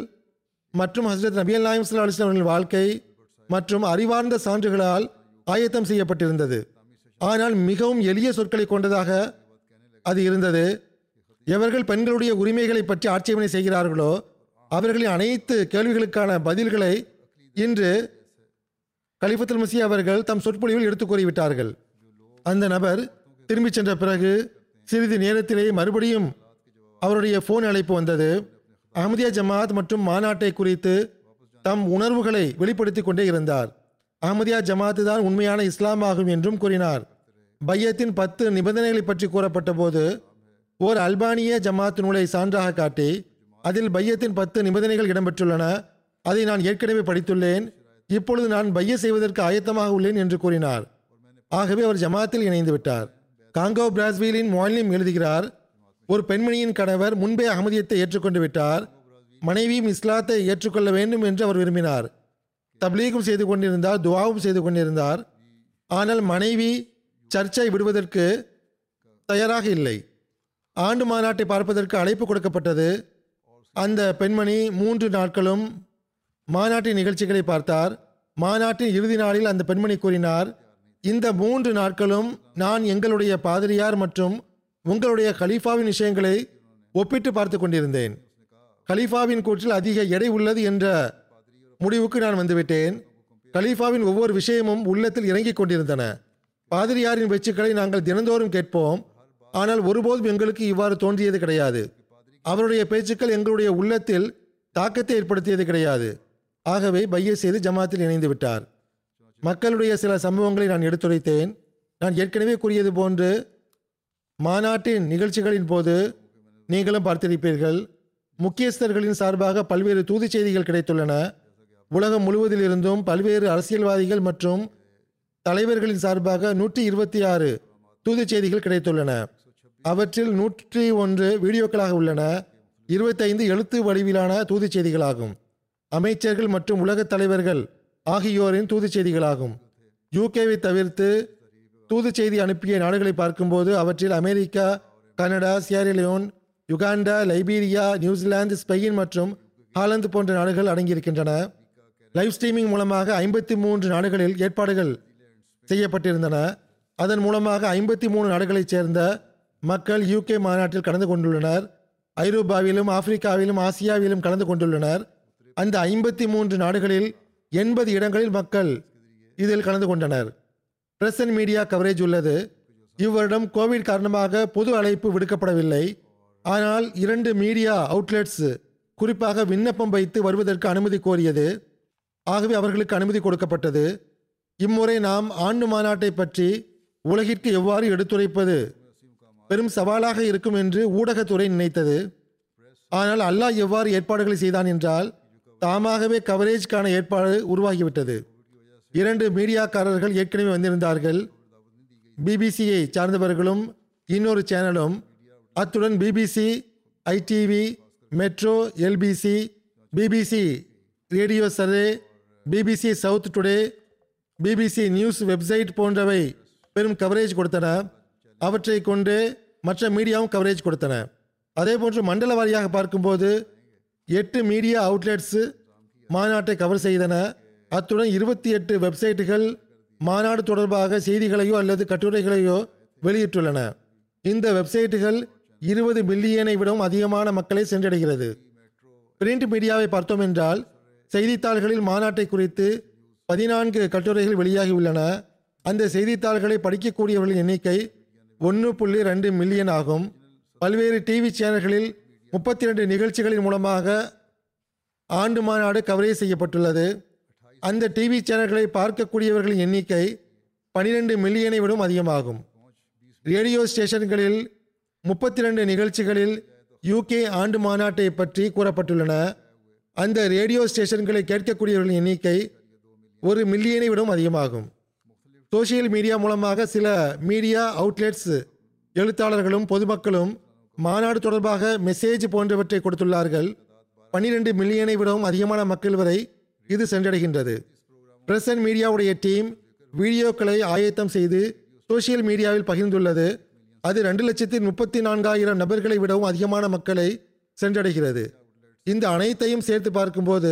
மற்றும் ஹஸ்ரத் நபி அலைஹிஸ்ஸலாஹு அலைஹி வஸல்லம் அவர்களின் வாழ்க்கை மற்றும் அறிவார்ந்த சான்றுகளால் ஆயத்தம் செய்யப்பட்டிருந்தது. ஆனால் மிகவும் எளிய சொற்களை கொண்டதாக அது இருந்தது. எவர்கள் பெண்களுடைய உரிமைகளை பற்றி ஆட்சேபனை செய்கிறார்களோ அவர்களின் அனைத்து கேள்விகளுக்கான பதில்களை இன்று கலிஃபத்துல் மசீஹ் அவர்கள் தம் சொற்பொழிவில் எடுத்துக் கூறிவிட்டார்கள். அந்த நபர் திரும்பிச் சென்ற பிறகு சிறிது நேரத்திலேயே மறுபடியும் அவருடைய ஃபோன் அழைப்பு வந்தது. அஹமதியா ஜமாத் மற்றும் மாநாட்டை குறித்து தம் உணர்வுகளை வெளிப்படுத்தி கொண்டே இருந்தார். அஹமதியா ஜமாத்து தான் உண்மையான இஸ்லாம் ஆகும் என்றும் கூறினார். பையத்தின் பத்து நிபந்தனைகளை பற்றி கூறப்பட்ட போது ஓர் அல்பானிய ஜமாத் நூலை சான்றாக காட்டி அதில் பையத்தின் பத்து நிபந்தனைகள் இடம்பெற்றுள்ளன, அதை நான் ஏற்கனவே படித்துள்ளேன், இப்பொழுது நான் பைய செய்வதற்கு ஆயத்தமாக உள்ளேன் என்று கூறினார். ஆகவே அவர் ஜமாத்தில் இணைந்து விட்டார். காங்கோ பிராஸ்விலின் முஸ்லிம் எழுதுகிறார், ஒரு பெண்மணியின் கணவர் முன்பே அகமதியத்தை ஏற்றுக்கொண்டு விட்டார். மனைவியும் இஸ்லாத்தை ஏற்றுக்கொள்ள வேண்டும் என்று அவர் விரும்பினார். தப்லீகும் செய்து கொண்டிருந்தார், துவாவும் செய்து கொண்டிருந்தார். ஆனால் மனைவி சர்ச்சை விடுவதற்கு தயாராக இல்லை. ஆண்டு மாநாட்டை பார்ப்பதற்கு அழைப்பு கொடுக்கப்பட்டது. அந்த பெண்மணி மூன்று நாட்களும் மாநாட்டின் நிகழ்ச்சிகளை பார்த்தார். மாநாட்டின் இறுதி நாளில் அந்த பெண்மணி கூறினார், இந்த மூன்று நாட்களும் நான் எங்களுடைய பாதிரியார் மற்றும் உங்களுடைய கலீஃபாவின் விஷயங்களை ஒப்பிட்டு பார்த்து கொண்டிருந்தேன். கலீஃபாவின் கூற்றில் அதிக எடை உள்ளது என்ற முடிவுக்கு நான் வந்துவிட்டேன். கலீஃபாவின் ஒவ்வொரு விஷயமும் உள்ளத்தில் இறங்கிக் கொண்டிருந்தன. பாதிரியாரின் பேச்சுக்களை நாங்கள் தினந்தோறும் கேட்போம், ஆனால் ஒருபோதும் எங்களுக்கு இவ்வாறு தோன்றியது கிடையாது. அவருடைய பேச்சுக்கள் எங்களுடைய உள்ளத்தில் தாக்கத்தை ஏற்படுத்தியது கிடையாது. ஆகவே பைய செய்து ஜமாத்தில் இணைந்து விட்டார். மக்களுடைய சில சம்பவங்களை நான் எடுத்துரைத்தேன். நான் ஏற்கனவே கூறியது போன்று மாநாட்டின் நிகழ்ச்சிகளின் போது நீங்களும் பார்த்திருப்பீர்கள். முக்கியஸ்தர்களின் சார்பாக பல்வேறு தூது செய்திகள் கிடைத்துள்ளன. உலகம் முழுவதிலிருந்தும் பல்வேறு அரசியல்வாதிகள் மற்றும் தலைவர்களின் சார்பாக நூற்றி இருபத்தி ஆறு தூது செய்திகள் கிடைத்துள்ளன. அவற்றில் நூற்றி ஒன்று வீடியோக்களாக உள்ளன. இருபத்தைந்து எழுத்து வடிவிலான தூது செய்திகளாகும். அமைச்சர்கள் மற்றும் உலகத் தலைவர்கள் ஆகியோரின் தூது செய்திகளாகும். யூகேவை தவிர்த்து தூது செய்தி அனுப்பிய நாடுகளை பார்க்கும்போது அவற்றில் America, Canada, Sierra Leone, Uganda, Liberia, New Zealand, Spain மற்றும் ஹாலந்து போன்ற நாடுகள் அடங்கியிருக்கின்றன. லைவ் ஸ்ட்ரீமிங் மூலமாக ஐம்பத்தி மூன்று நாடுகளில் ஏற்பாடுகள் செய்யப்பட்டிருந்தன. அதன் மூலமாக ஐம்பத்தி மூணு நாடுகளைச் சேர்ந்த மக்கள் யூகே மாநாட்டில் கலந்து கொண்டுள்ளனர். ஐரோப்பாவிலும் ஆப்பிரிக்காவிலும் ஆசியாவிலும் கலந்து கொண்டுள்ளனர். அந்த ஐம்பத்தி மூன்று நாடுகளில் எண்பது இடங்களில் மக்கள் இதில் கலந்து கொண்டனர். பிரஸ் அண்ட் மீடியா கவரேஜ் உள்ளது. இவ்வருடம் கோவிட் காரணமாக பொது அழைப்பு விடுக்கப்படவில்லை. ஆனால் இரண்டு மீடியா அவுட்லெட்ஸ் குறிப்பாக விண்ணப்பம் வைத்து வருவதற்கு அனுமதி கோரியது. ஆகவே அவர்களுக்கு அனுமதி கொடுக்கப்பட்டது. இம்முறை நாம் ஆண்டு மாநாட்டை பற்றி உலகிற்கு எவ்வாறு எடுத்துரைப்பது பெரும் சவாலாக இருக்கும் என்று ஊடகத்துறை நினைத்தது. ஆனால் அல்லாஹ் எவ்வாறு ஏற்பாடுகளை செய்தான் என்றால் தாமாகவே கவரேஜ்க்கான ஏற்பாடு உருவாகிவிட்டது. இரண்டு மீடியாக்காரர்கள் ஏற்கனவே வந்திருந்தார்கள். பிபிசியை சார்ந்தவர்களும் இன்னொரு சேனலும். அத்துடன் BBC, ITV, Metro, LBC, BBC radio survey, BBC South Today, BBC News website போன்றவை பெரும் கவரேஜ் கொடுத்தன. அவற்றை கொண்டு மற்ற மீடியாவும் கவரேஜ் கொடுத்தன. அதே போன்று மண்டல வாரியாக பார்க்கும்போது எட்டு மீடியா அவுட்லெட்ஸு மாநாட்டை கவர் செய்தன. அத்துடன் இருபத்தி எட்டு வெப்சைட்டுகள் மாநாடு தொடர்பாக செய்திகளையோ அல்லது கட்டுரைகளையோ வெளியிட்டுள்ளன. இந்த வெப்சைட்டுகள் இருபது மில்லியனை விடவும் அதிகமான மக்களை சென்றடைகிறது. பிரிண்ட் மீடியாவை பார்த்தோம் என்றால் செய்தித்தாள்களில் மாநாட்டை குறித்து பதினான்கு கட்டுரைகள் வெளியாகி உள்ளன. அந்த செய்தித்தாள்களை படிக்கக்கூடியவர்களின் எண்ணிக்கை ஒன்று புள்ளி ரெண்டு மில்லியன் ஆகும். பல்வேறு டிவி சேனல்களில் முப்பத்தி இரண்டு நிகழ்ச்சிகளின் மூலமாக ஆண்டு மாநாடு கவரேஜ் செய்யப்பட்டுள்ளது. அந்த டிவி சேனல்களை பார்க்கக்கூடியவர்களின் எண்ணிக்கை பனிரெண்டு மில்லியனை விடும் அதிகமாகும். ரேடியோ ஸ்டேஷன்களில் முப்பத்தி ரெண்டு நிகழ்ச்சிகளில் யூகே ஆண்டு மாநாட்டை பற்றி கூறப்பட்டுள்ளன. அந்த ரேடியோ ஸ்டேஷன்களை கேட்கக்கூடியவர்களின் எண்ணிக்கை ஒரு மில்லியனை விடும் அதிகமாகும். சோசியல் மீடியா மூலமாக சில மீடியா அவுட்லெட்ஸ் எழுத்தாளர்களும் பொதுமக்களும் மாநாடு தொடர்பாக மெசேஜ் போன்றவற்றை கொடுத்துள்ளார்கள். பன்னிரெண்டு மில்லியனை விடவும் அதிகமான மக்கள் வரை இது சென்றடைகின்றது. பிரஸ் அண்ட் மீடியாவுடைய டீம் வீடியோக்களை ஆயத்தம் செய்து சோசியல் மீடியாவில் பகிர்ந்துள்ளது. அது ரெண்டு லட்சத்தி முப்பத்தி நான்காயிரம் நபர்களை விடவும் அதிகமான மக்களை சென்றடைகிறது. இந்த அனைத்தையும் சேர்த்து பார்க்கும்போது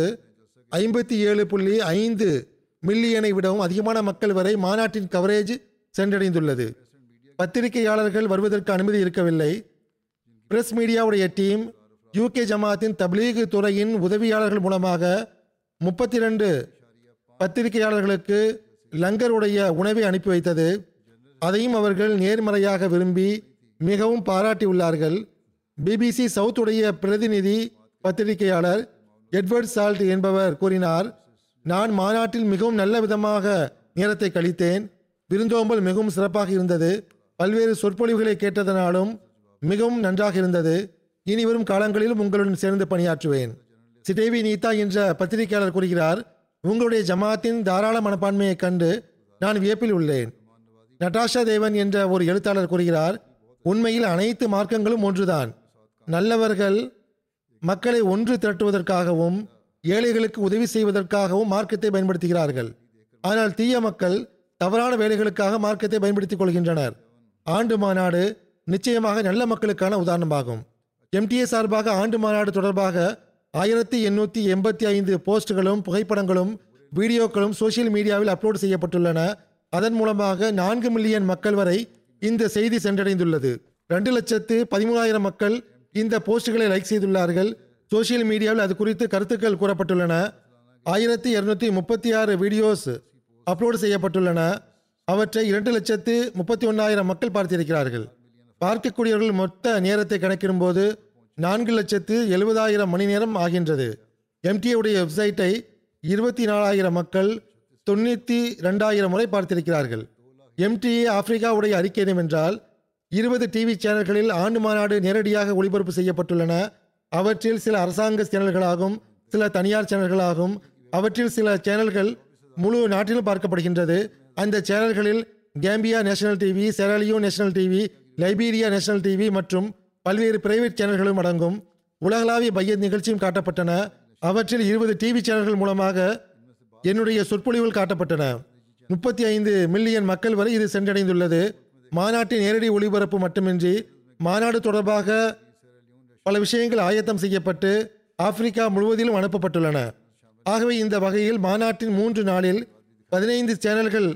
ஐம்பத்தி ஏழு புள்ளி ஐந்து மில்லியனை விடவும் அதிகமான மக்கள் வரை மாநாட்டின் கவரேஜ் சென்றடைந்துள்ளது. பத்திரிகையாளர்கள் வருவதற்கு அனுமதி இருக்கவில்லை. பிரஸ் மீடியாவுடைய டீம் யூகே ஜமாத்தின் தப்லீக் துறையின் உதவியாளர்கள் மூலமாக முப்பத்தி ரெண்டு பத்திரிகையாளர்களுக்கு லங்கருடைய உணவை அனுப்பி வைத்தது. அதையும் அவர்கள் நேர்மறையாக விரும்பி மிகவும் பாராட்டியுள்ளார்கள். பிபிசி சவுத்துடைய பிரதிநிதி பத்திரிகையாளர் எட்வர்ட் சால்ட் என்பவர் கூறினார், நான் மாநாட்டில் மிகவும் நல்ல விதமாக நேரத்தை கழித்தேன். விருந்தோம்பல் மிகவும் சிறப்பாக இருந்தது. பல்வேறு சொற்பொழிவுகளை கேட்டதனாலும் மிகவும் நன்றாக இருந்தது. இனி வரும் காலங்களிலும் உங்களுடன் சேர்ந்து பணியாற்றுவேன். சிடேவி நீதா என்ற பத்திரிகையாளர் கூறுகிறார், உங்களுடைய ஜமாத்தின் தாராள மனப்பான்மையை கண்டு நான் வியப்பில் உள்ளேன். நட்டாஷா தேவன் என்ற ஒரு எழுத்தாளர் கூறுகிறார், உண்மையில் அனைத்து மார்க்கங்களும் ஒன்றுதான். நல்லவர்கள் மக்களை ஒன்று திரட்டுவதற்காகவும் ஏழைகளுக்கு உதவி செய்வதற்காகவும் மார்க்கத்தை பயன்படுத்துகிறார்கள். ஆனால் தீய மக்கள் தவறான வேலைகளுக்காக மார்க்கத்தை பயன்படுத்திக் கொள்கின்றனர். ஆண்டு மாநாடு நிச்சயமாக நல்ல மக்களுக்கான உதாரணமாகும். எம்டிஏ சார்பாக ஆண்டு மாநாடு தொடர்பாக ஆயிரத்தி எண்ணூற்றி எண்பத்தி ஐந்து போஸ்ட்களும் புகைப்படங்களும் வீடியோக்களும் சோசியல் மீடியாவில் அப்லோடு செய்யப்பட்டுள்ளன. அதன் மூலமாக நான்கு மில்லியன் மக்கள் வரை இந்த செய்தி சென்றடைந்துள்ளது. ரெண்டு லட்சத்து பதிமூணாயிரம் மக்கள் இந்த போஸ்டுகளை லைக் செய்துள்ளார்கள். சோசியல் மீடியாவில் அது குறித்து கருத்துக்கள் கூறப்பட்டுள்ளன. ஆயிரத்தி இருநூற்றி முப்பத்தி ஆறு வீடியோஸ் அப்லோடு செய்யப்பட்டுள்ளன. அவற்றை இரண்டு லட்சத்து முப்பத்தி ஒன்றாயிரம் மக்கள் பார்த்திருக்கிறார்கள். பார்க்கக்கூடியவர்கள் மொத்த நேரத்தை கணக்கிடும்போது நான்கு லட்சத்து எழுபதாயிரம் மணி நேரம் ஆகின்றது. எம்டிஏவுடைய வெப்சைட்டை இருபத்தி நாலாயிரம் மக்கள் தொண்ணூற்றி ரெண்டாயிரம் முறை பார்த்திருக்கிறார்கள். எம்டிஏ ஆப்பிரிக்காவுடைய அறிக்கை என்னவென்றால், இருபது டிவி சேனல்களில் ஆண்டு மாநாடு நேரடியாக ஒளிபரப்பு செய்யப்பட்டுள்ளன. அவற்றில் சில அரசாங்க சேனல்களாகும், சில தனியார் சேனல்களாகும். அவற்றில் சில சேனல்கள் முழு நாட்டிலும் பார்க்கப்படுகின்றது. அந்த சேனல்களில் Gambia national TV, Sierra Leone national TV, Liberia national TV மற்றும் பல்வேறு பிரைவேட் சேனல்களும் அடங்கும். உலகளாவிய பையத் நிகழ்ச்சியும் காட்டப்பட்டன. அவற்றில் இருபது டிவி சேனல்கள் மூலமாக என்னுடைய சொற்பொழிவுகள் காட்டப்பட்டன. முப்பத்தி ஐந்து மில்லியன் மக்கள் வரை இது சென்றடைந்துள்ளது. மாநாட்டின் நேரடி ஒளிபரப்பு மட்டுமின்றி மாநாடு தொடர்பாக பல விஷயங்கள் ஆயத்தம் செய்யப்பட்டு ஆப்பிரிக்கா முழுவதிலும் அனுப்பப்பட்டுள்ளன. ஆகவே இந்த வகையில் மாநாட்டின் மூன்று நாளில் பதினைந்து சேனல்கள்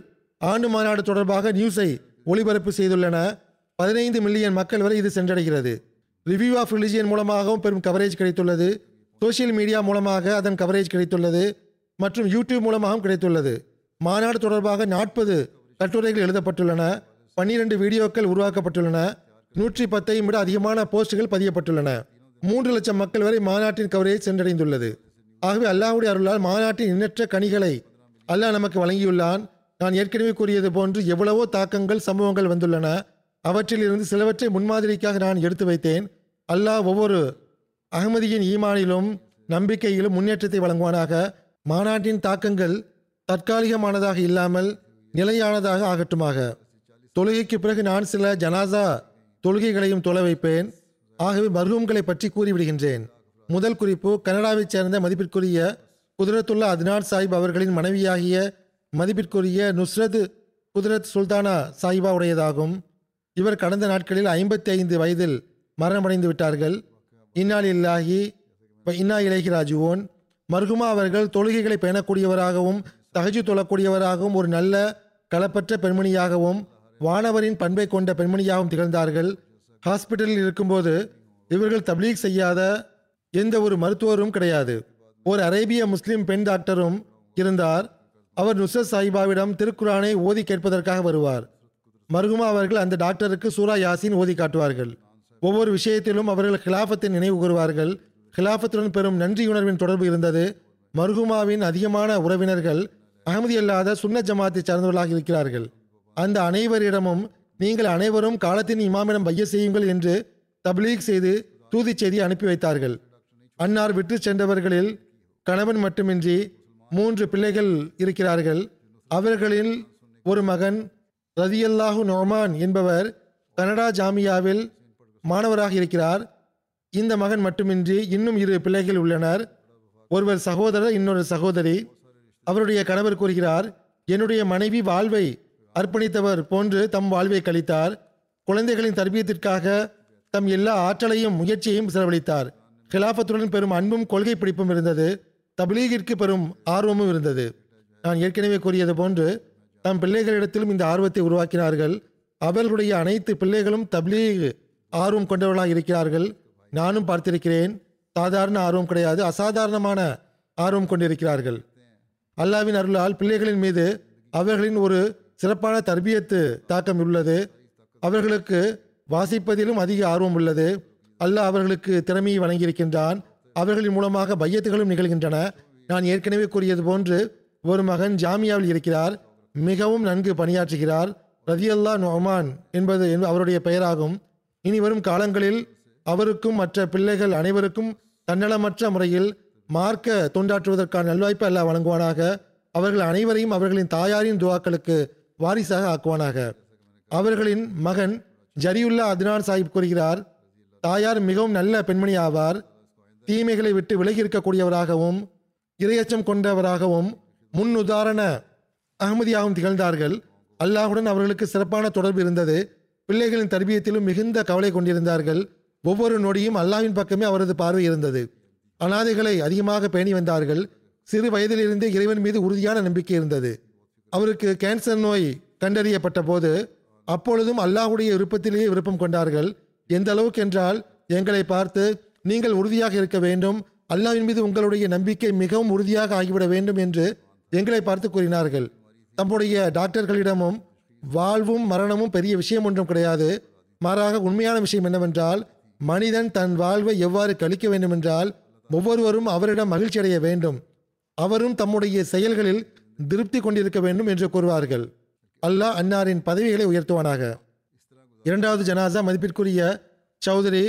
ஆண்டு மாநாடு தொடர்பாக நியூஸை ஒளிபரப்பு செய்துள்ளன. பதினைந்து மில்லியன் மக்கள் வரை இது சென்றடைகிறது. ரிவ்யூ ஆஃப் ரிலிஜியன் மூலமாகவும் பெரும் கவரேஜ் கிடைத்துள்ளது. சோசியல் மீடியா மூலமாக அதன் கவரேஜ் கிடைத்துள்ளது மற்றும் யூடியூப் மூலமாகவும் கிடைத்துள்ளது. மாநாடு தொடர்பாக நாற்பது கட்டுரைகள் எழுதப்பட்டுள்ளன. பன்னிரண்டு வீடியோக்கள் உருவாக்கப்பட்டுள்ளன. நூற்றி பத்தையும் விட அதிகமான போஸ்டுகள் பதியப்பட்டுள்ளன. மூன்று லட்சம் மக்கள் வரை மாநாட்டின் கவரேஜ் சென்றடைந்துள்ளது. ஆகவே அல்லாஹ்வுடைய அருளால் மாநாட்டின் எண்ணற்ற கனிகளை அல்லாஹ் நமக்கு வழங்கியுள்ளான். நான் ஏற்கனவே கூறியது போன்று எவ்வளவோ தாக்கங்கள் சம்பவங்கள் வந்துள்ளன. அவற்றிலிருந்து சிலவற்றை முன்மாதிரிக்காக நான் எடுத்து வைத்தேன். அல்லாஹ் ஒவ்வொரு அகமதியின் ஈமானிலும் நம்பிக்கையிலும் முன்னேற்றத்தை வழங்குவானாக. மாநாட்டின் தாக்கங்கள் தற்காலிகமானதாக இல்லாமல் நிலையானதாக ஆகட்டுமாக. தொழுகைக்கு பிறகு நான் சில ஜனாசா தொழுகைகளையும் தொலை வைப்பேன். ஆகவே மர்ஹூம்களை பற்றி கூறிவிடுகின்றேன். முதல் குறிப்பு, கனடாவைச் சேர்ந்த மதிப்பிற்குரிய குதுரத்துல்லா அத்னான் சாஹிப் அவர்களின் மனைவியாகிய மதிப்பிற்குரிய நுஸ்ரத் குதுரத் சுல்தானா சாஹிபா உடையதாகும். இவர் கடந்த நாட்களில் ஐம்பத்தி ஐந்து வயதில் மரணமடைந்து விட்டார்கள். இன்னாலில்லாஹி இன்னா இலைஹி ராஜிஊன். மர்ஹூமா அவர்கள் தொழுகைகளை பேணக்கூடியவராகவும் தஹஜ்ஜுத் தொழக்கூடியவராகவும் ஒரு நல்ல களப்பற்ற பெண்மணியாகவும் வானவரின் பண்பை கொண்ட பெண்மணியாகவும் திகழ்ந்தார்கள். ஹாஸ்பிட்டலில் இருக்கும்போது இவர்கள் தப்லீக் செய்யாத எந்த ஒரு மருத்துவரும் கிடையாது. ஒரு அரேபிய முஸ்லிம் பெண் டாக்டரும் இருந்தார். அவர் நுஸ்ரத் சாஹிபாவிடம் திருக்குரானை ஓதி கேட்பதற்காக வருவார். மர்ஹூமா அவர்கள் அந்த டாக்டருக்கு சூரா யாசின் ஓதி காட்டுவார்கள். ஒவ்வொரு விஷயத்திலும் அவர்கள் கிலாஃபத்தை நினைவு கூறுவார்கள். ஹிலாஃபத்துடன் பெறும் நன்றியுணர்வின் தொடர்பு இருந்தது. மர்ஹூமாவின் அதிகமான உறவினர்கள் அகமதி அல்லாத சுன்னத் ஜமாத்தை சார்ந்தவர்களாக இருக்கிறார்கள். அந்த அனைவரிடமும் நீங்கள் அனைவரும் காலத்தின் இமாமிடம் பைய செய்யுங்கள் என்று தப்லீக் செய்து தூதி செய்தி அனுப்பி வைத்தார்கள். அன்னார் விற்று சென்றவர்களில் கணவன் மட்டுமின்றி மூன்று பிள்ளைகள் இருக்கிறார்கள். அவர்களில் ஒரு மகன் ரதியல்லாஹு நொமான் என்பவர் கனடா ஜாமியாவில் மாணவராக இருக்கிறார். இந்த மகன் மட்டுமின்றி இன்னும் இரு பிள்ளைகள் உள்ளனர். ஒருவர் சகோதரர், இன்னொரு சகோதரி. அவருடைய கணவர் கூறுகிறார், என்னுடைய மனைவி வாழ்வை அர்ப்பணித்தவர் போன்று தம் வாழ்வை கழித்தார். குழந்தைகளின் தர்பியத்திற்காக தம் எல்லா ஆற்றலையும் முயற்சியையும் செலவழித்தார். ஹிலாஃபத்துடன் பெரும் அன்பும் கொள்கை பிடிப்பும் இருந்தது. தப்லீகிற்கு பெரும் ஆர்வமும் இருந்தது. நான் ஏற்கனவே கூறியது போன்று தம் பிள்ளைகளிடத்திலும் இந்த ஆர்வத்தை உருவாக்கினார்கள். அவர்களுடைய அனைத்து பிள்ளைகளும் தப்லீக் ஆர்வம் கொண்டவர்களாக இருக்கிறார்கள். நானும் பார்த்திருக்கிறேன். சாதாரண ஆர்வம் கிடையாது, அசாதாரணமான ஆர்வம் கொண்டிருக்கிறார்கள். அல்லாவின் அருளால் பிள்ளைகளின் மீது அவர்களின் ஒரு சிறப்பான தர்பியத்து தாக்கம் உள்ளது. அவர்களுக்கு வாசிப்பதிலும் அதிக ஆர்வம் உள்ளது. அல்லாஹ் அவர்களுக்கு திறமையை வழங்கியிருக்கின்றான். அவர்களின் மூலமாக பையத்துகளும் நிகழ்கின்றன. நான் ஏற்கனவே கூறியது போன்று ஒரு மகன் ஜாமியாவில் இருக்கிறார். மிகவும் நன்கு பணியாற்றுகிறார். ரதியல்லா நொமான் என்பது அவருடைய பெயராகும். இனி வரும் காலங்களில் அவருக்கும் மற்ற பிள்ளைகள் அனைவருக்கும் தன்னலமற்ற முறையில் மார்க்க தொண்டாற்றுவதற்கான நல்வாய்ப்பை அல்லாஹ் வழங்குவானாக. அவர்கள் அனைவரையும் அவர்களின் தாயாரின் துவாக்களுக்கு வாரிசாக ஆக்குவானாக. அவர்களின் மகன் ஜரியுல்லா அத்னான் சாஹிப் கூறுகிறார், தாயார் மிகவும் நல்ல பெண்மணி ஆவார். தீமைகளை விட்டு விலகி இருக்கக்கூடியவராகவும் இரையச்சம் கொண்டவராகவும் முன் உதாரண அகமதியாகவும் திகழ்ந்தார்கள். அல்லாஹுடன் அவர்களுக்கு சிறப்பான தொடர்பு இருந்தது. பிள்ளைகளின் தர்பியத்திலும் மிகுந்த கவலை கொண்டிருந்தார்கள். ஒவ்வொரு நொடியும் அல்லாஹ்வின் பக்கமே அவரது பார்வை இருந்தது. அனாதைகளை அதிகமாக பேணி வந்தார்கள். சிறு வயதிலிருந்தே இறைவன் மீது உறுதியான நம்பிக்கை இருந்தது. அவருக்கு கேன்சர் நோய் கண்டறியப்பட்ட போது அப்பொழுதும் அல்லாஹுடைய விருப்பத்திலேயே விருப்பம் கொண்டார்கள். எந்த அளவுக்கு என்றால், எங்களை பார்த்து நீங்கள் உறுதியாக இருக்க வேண்டும், அல்லாஹ்வின் மீது உங்களுடைய நம்பிக்கை மிகவும் உறுதியாக ஆகிவிட வேண்டும் என்று எங்களை பார்த்து கூறினார்கள். தம்முடைய டாக்டர்களிடமும் வாழ்வும் மரணமும் பெரிய விஷயம் ஒன்றும் கிடையாது, மாறாக உண்மையான விஷயம் என்னவென்றால் மனிதன் தன் வாழ்வை எவ்வாறு கழிக்க வேண்டுமென்றால் ஒவ்வொருவரும் அவரிடம் மகிழ்ச்சி அடைய வேண்டும், அவரும் தம்முடைய செயல்களில் திருப்தி கொண்டிருக்க வேண்டும் என்று கூறுவார்கள். அல்லாஹ் அன்னாரின் பதவிகளை உயர்த்துவானாக. இரண்டாவது ஜனாசா மதிப்பிற்குரிய சௌத்ரி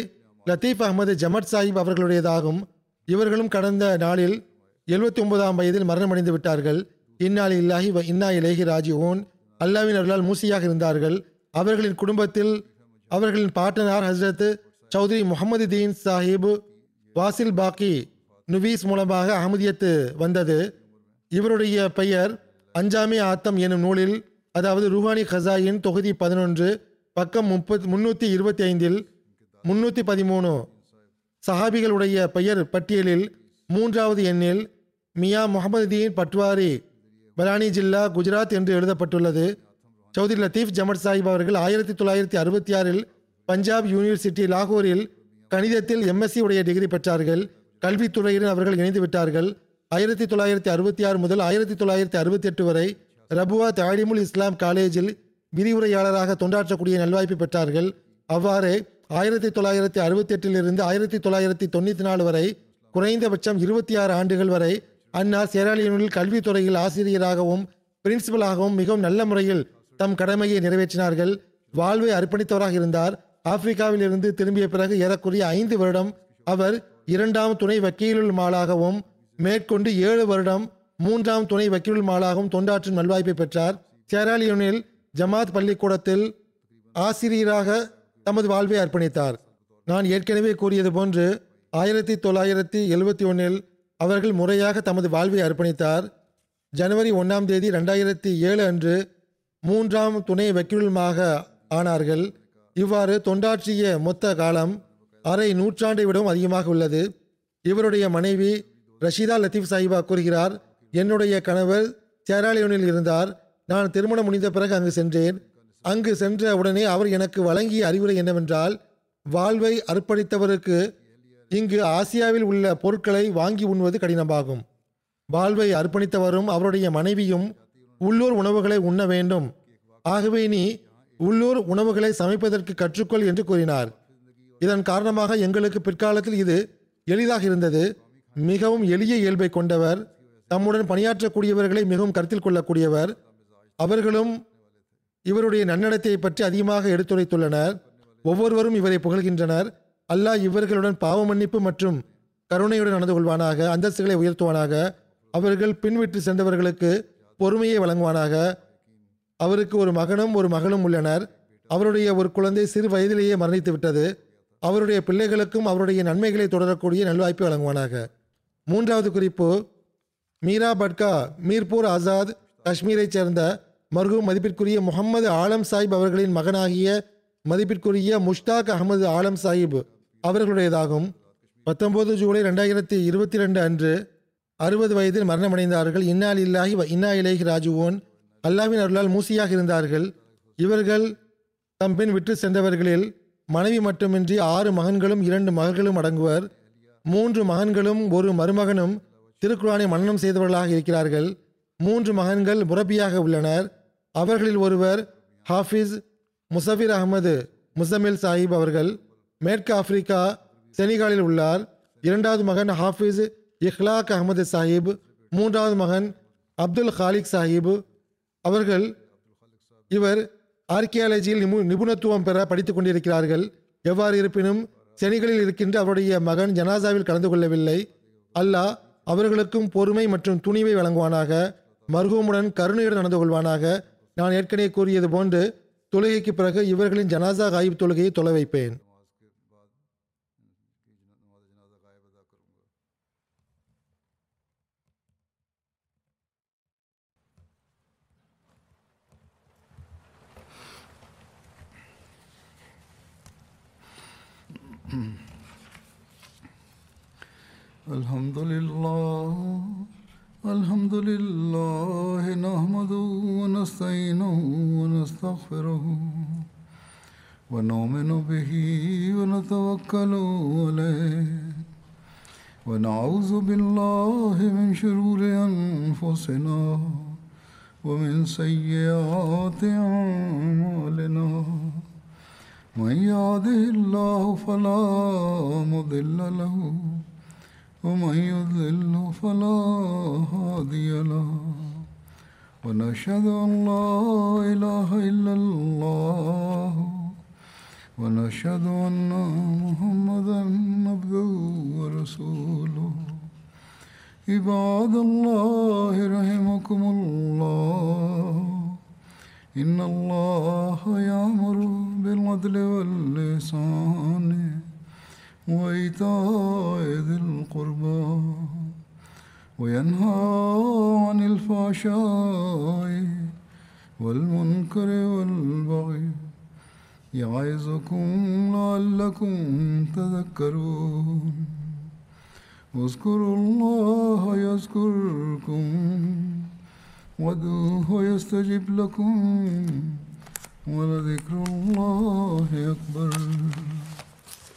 லத்தீப் அகமது ஜமத் சாஹிப் அவர்களுடையதாகும். இவர்களும் கடந்த நாளில் எழுபத்தி ஒன்பதாம் வயதில் மரணமடைந்து விட்டார்கள். இன்னா லில்லாஹி வ இன்னா இலைஹி ராஜிஊன். அல்லாஹ்வின் அருளால் மூசியாக இருந்தார்கள். அவர்களின் குடும்பத்தில் அவர்களின் பாட்டனார் ஹசரத் சௌத்ரி முகமது தீன் சாஹிப் வாசில் பாக்கி நுவீஸ் மூலமாக அகமதியத்து வந்தது. இவருடைய பெயர் அஞ்சாமே ஆத்தம் எனும் நூலில், அதாவது ரூஹானி ஹசாயின் தொகுதி பதினொன்று பக்கம் முப்பத் முன்னூற்றி இருபத்தி ஐந்தில் முன்னூற்றி பதிமூணு சஹாபிகளுடைய பெயர் பட்டியலில் மூன்றாவது எண்ணில் மியா முகமது தீன் பட்வாரி பலானி ஜில்லா குஜராத் என்று எழுதப்பட்டுள்ளது. சௌத்ரி லத்தீப் ஜமத் சாஹிப் அவர்கள் ஆயிரத்தி தொள்ளாயிரத்தி அறுபத்தி ஆறில் பஞ்சாப் யூனிவர்சிட்டி லாகூரில் கணிதத்தில் எம்எஸ்சி உடைய டிகிரி பெற்றார்கள். கல்வித்துறையுடன் அவர்கள் இணைந்து விட்டார்கள். ஆயிரத்தி தொள்ளாயிரத்தி அறுபத்தி ஆறு முதல் ஆயிரத்தி தொள்ளாயிரத்தி அறுபத்தி எட்டு வரை ரபுவா தாலிமுல் இஸ்லாம் காலேஜில் விரிவுரையாளராக தொண்டாற்றக்கூடிய நல்வாய்ப்பு பெற்றார்கள். அவ்வாறே ஆயிரத்தி தொள்ளாயிரத்தி அறுபத்தி எட்டிலிருந்து ஆயிரத்தி தொள்ளாயிரத்தி தொண்ணூற்றி நாலு வரை குறைந்தபட்சம் இருபத்தி ஆறு ஆண்டுகள் வரை அன்னார் சேராலியனில் கல்வித்துறையில் ஆசிரியராகவும் பிரின்சிபலாகவும் மிகவும் நல்ல முறையில் தம் கடமையை நிறைவேற்றினார்கள். வாழ்வை அர்ப்பணித்தவராக இருந்தார். ஆப்பிரிக்காவில் இருந்து திரும்பிய பிறகு ஏறக்குறைய ஐந்து வருடம் அவர் இரண்டாம் துணை வக்கீலுல் மாலாகவும் மேற்கொண்டு ஏழு வருடம் மூன்றாம் துணை வக்கீலுல் மாலாகவும் தொண்டாற்றும் நல்வாய்ப்பை பெற்றார். சேராலியோனில் ஜமாத் பள்ளிக்கூடத்தில் ஆசிரியராக தமது வாழ்வை அர்ப்பணித்தார். நான் ஏற்கனவே கூறியது போன்று ஆயிரத்தி தொள்ளாயிரத்தி எழுவத்தி ஒன்றில் அவர்கள் முறையாக தமது வாழ்வை அர்ப்பணித்தார். ஜனவரி ஒன்றாம் தேதி ரெண்டாயிரத்தி ஏழு அன்று மூன்றாம் துணை வக்கீலுமாக ஆனார்கள். இவ்வாறு தொண்டாற்றிய மொத்த காலம் அரை நூற்றாண்டை விடவும் அதிகமாக உள்ளது. இவருடைய மனைவி ரஷீதா லத்தீப் சாஹிபா கூறுகிறார், என்னுடைய கணவர் சேராலியோனில் இருந்தார். நான் திருமணம் முடிந்த பிறகு அங்கு சென்றேன். அங்கு சென்ற உடனே அவர் எனக்கு வழங்கிய அறிவுரை என்னவென்றால், வாழ்வை அர்ப்பணித்தவருக்கு இங்கு ஆசியாவில் உள்ள பொருட்களை வாங்கி உண்ணுவது கடினமாகும். வாழ்வை அர்ப்பணித்தவரும் அவருடைய மனைவியும் உள்ளூர் உணவுகளை உண்ண வேண்டும். ஆகவே நீ உள்ளூர் உணவுகளை சமைப்பதற்கு கற்றுக்கொள் என்று கூறினார். இதன் காரணமாக எங்களுக்கு பிற்காலத்தில் இது எளிதாக இருந்தது. மிகவும் எளிய இயல்பை கொண்டவர், தம்முடன் பணியாற்றக்கூடியவர்களை மிகவும் கருத்தில் கொள்ளக்கூடியவர். அவர்களும் இவருடைய நன்னடத்தையை பற்றி அதிகமாக எடுத்துரைத்துள்ளனர். ஒவ்வொருவரும் இவரை புகழ்கின்றனர். அல்லாஹ் இவர்களுடன் பாவ மன்னிப்பு மற்றும் கருணையுடன் நடந்து கொள்வானாக, அந்தஸ்துகளை உயர்த்துவானாக, அவர்கள் பின்விட்டு சென்றவர்களுக்கு பொறுமையை வழங்குவானாக. அவருக்கு ஒரு மகனும் ஒரு மகளும் உள்ளனர். அவருடைய ஒரு குழந்தை சிறு வயதிலேயே மரணித்து விட்டது. அவருடைய பிள்ளைகளுக்கும் அவருடைய நன்மைகளை தொடரக்கூடிய நல்வாய்ப்பை வழங்குவானாக. மூன்றாவது குறிப்பு, மீரா பட்கா மீர்பூர் ஆசாத் காஷ்மீரைச் சேர்ந்த மர்ஹூம் மதிப்பிற்குரிய முகமது ஆலம் சாஹிப் அவர்களின் மகனாகிய மதிப்பிற்குரிய முஷ்தாக் அகமது ஆலம் சாஹிப் அவர்களுடையதாகும். பத்தொன்பது ஜூலை ரெண்டாயிரத்தி இருபத்தி ரெண்டு அன்று அறுபது வயதில் மரணமடைந்தார்கள். இன்னா லில்லாஹி வ இன்னா இலைஹி ராஜிஊன். அல்லாஹ்வின் அருளால் மூசியாக இருந்தார்கள். இவர்கள் தம் பின் விட்டு சென்றவர்களில் மனைவி மட்டுமின்றி ஆறு மகன்களும் இரண்டு மகள்களும் அடங்குவர். மூன்று மகன்களும் ஒரு மருமகனும் திருக்குர்ஆனை மனனம் செய்தவர்களாக இருக்கிறார்கள். மூன்று மகன்கள் முரபியாக உள்ளனர். அவர்களில் ஒருவர் ஹாஃபிஸ் முசஃபிர் அகமது முசமில் சாஹிப் அவர்கள் மேற்கு ஆப்பிரிக்கா செனிகாலில் உள்ளார். இரண்டாவது மகன் ஹாஃபிஸ் இஹ்லாக் அகமது சாஹிப். மூன்றாவது மகன் அப்துல் ஹாலிக் சாஹிப் அவர்கள். இவர் ஆர்கியாலஜியில் நிபு நிபுணத்துவம் பெற படித்து கொண்டிருக்கிறார்கள். எவ்வாறு இருப்பினும் செனிகளில் இருக்கின்ற அவருடைய மகன் ஜனாசாவில் கலந்து கொள்ளவில்லை. அல்லாஹ் அவர்களுக்கும் பொறுமை மற்றும் துணிவை வழங்குவானாக, மர்ஹூமுடன் கருணையுடன் நடந்து கொள்வானாக. நான் ஏற்கனவே கூறியது போன்று தொழுகைக்கு பிறகு இவர்களின் ஜனாசா காயிப் தொழுகையை தொலை வைப்பேன். அல்ஹம்துலில்லாஹ் அல்ஹம்துலில்லாஹ் நஹ்மதுஹு வ நஸ்தஈனுஹு வ நஸ்தக்ஃபிருஹு வ நுஃமினு பிஹி வ நதவக்கலு அலைஹி வ நஅஊசு பில்லாஹி மின் ஷுரூரி அன்ஃபுஸினா வ மின் ஸய்யிஆத்தி அஅ்மாலினா மன் யஹ்திஹில்லாஹு ஃபலா முதில்ல லஹு ومن يضلله فلا هادي له ونشهد أن لا إله إلا الله ونشهد أن محمدا عبده ورسوله عباد الله رحمكم الله إن الله يأمر بالعدل والإحسان وإيتاء ذي القربى وينهى عن الفحشاء والمنكر والبغي يعظكم لعلكم تذكرون اذكروا الله يذكركم وادعوه يستجب لكم ولذكر الله أكبر.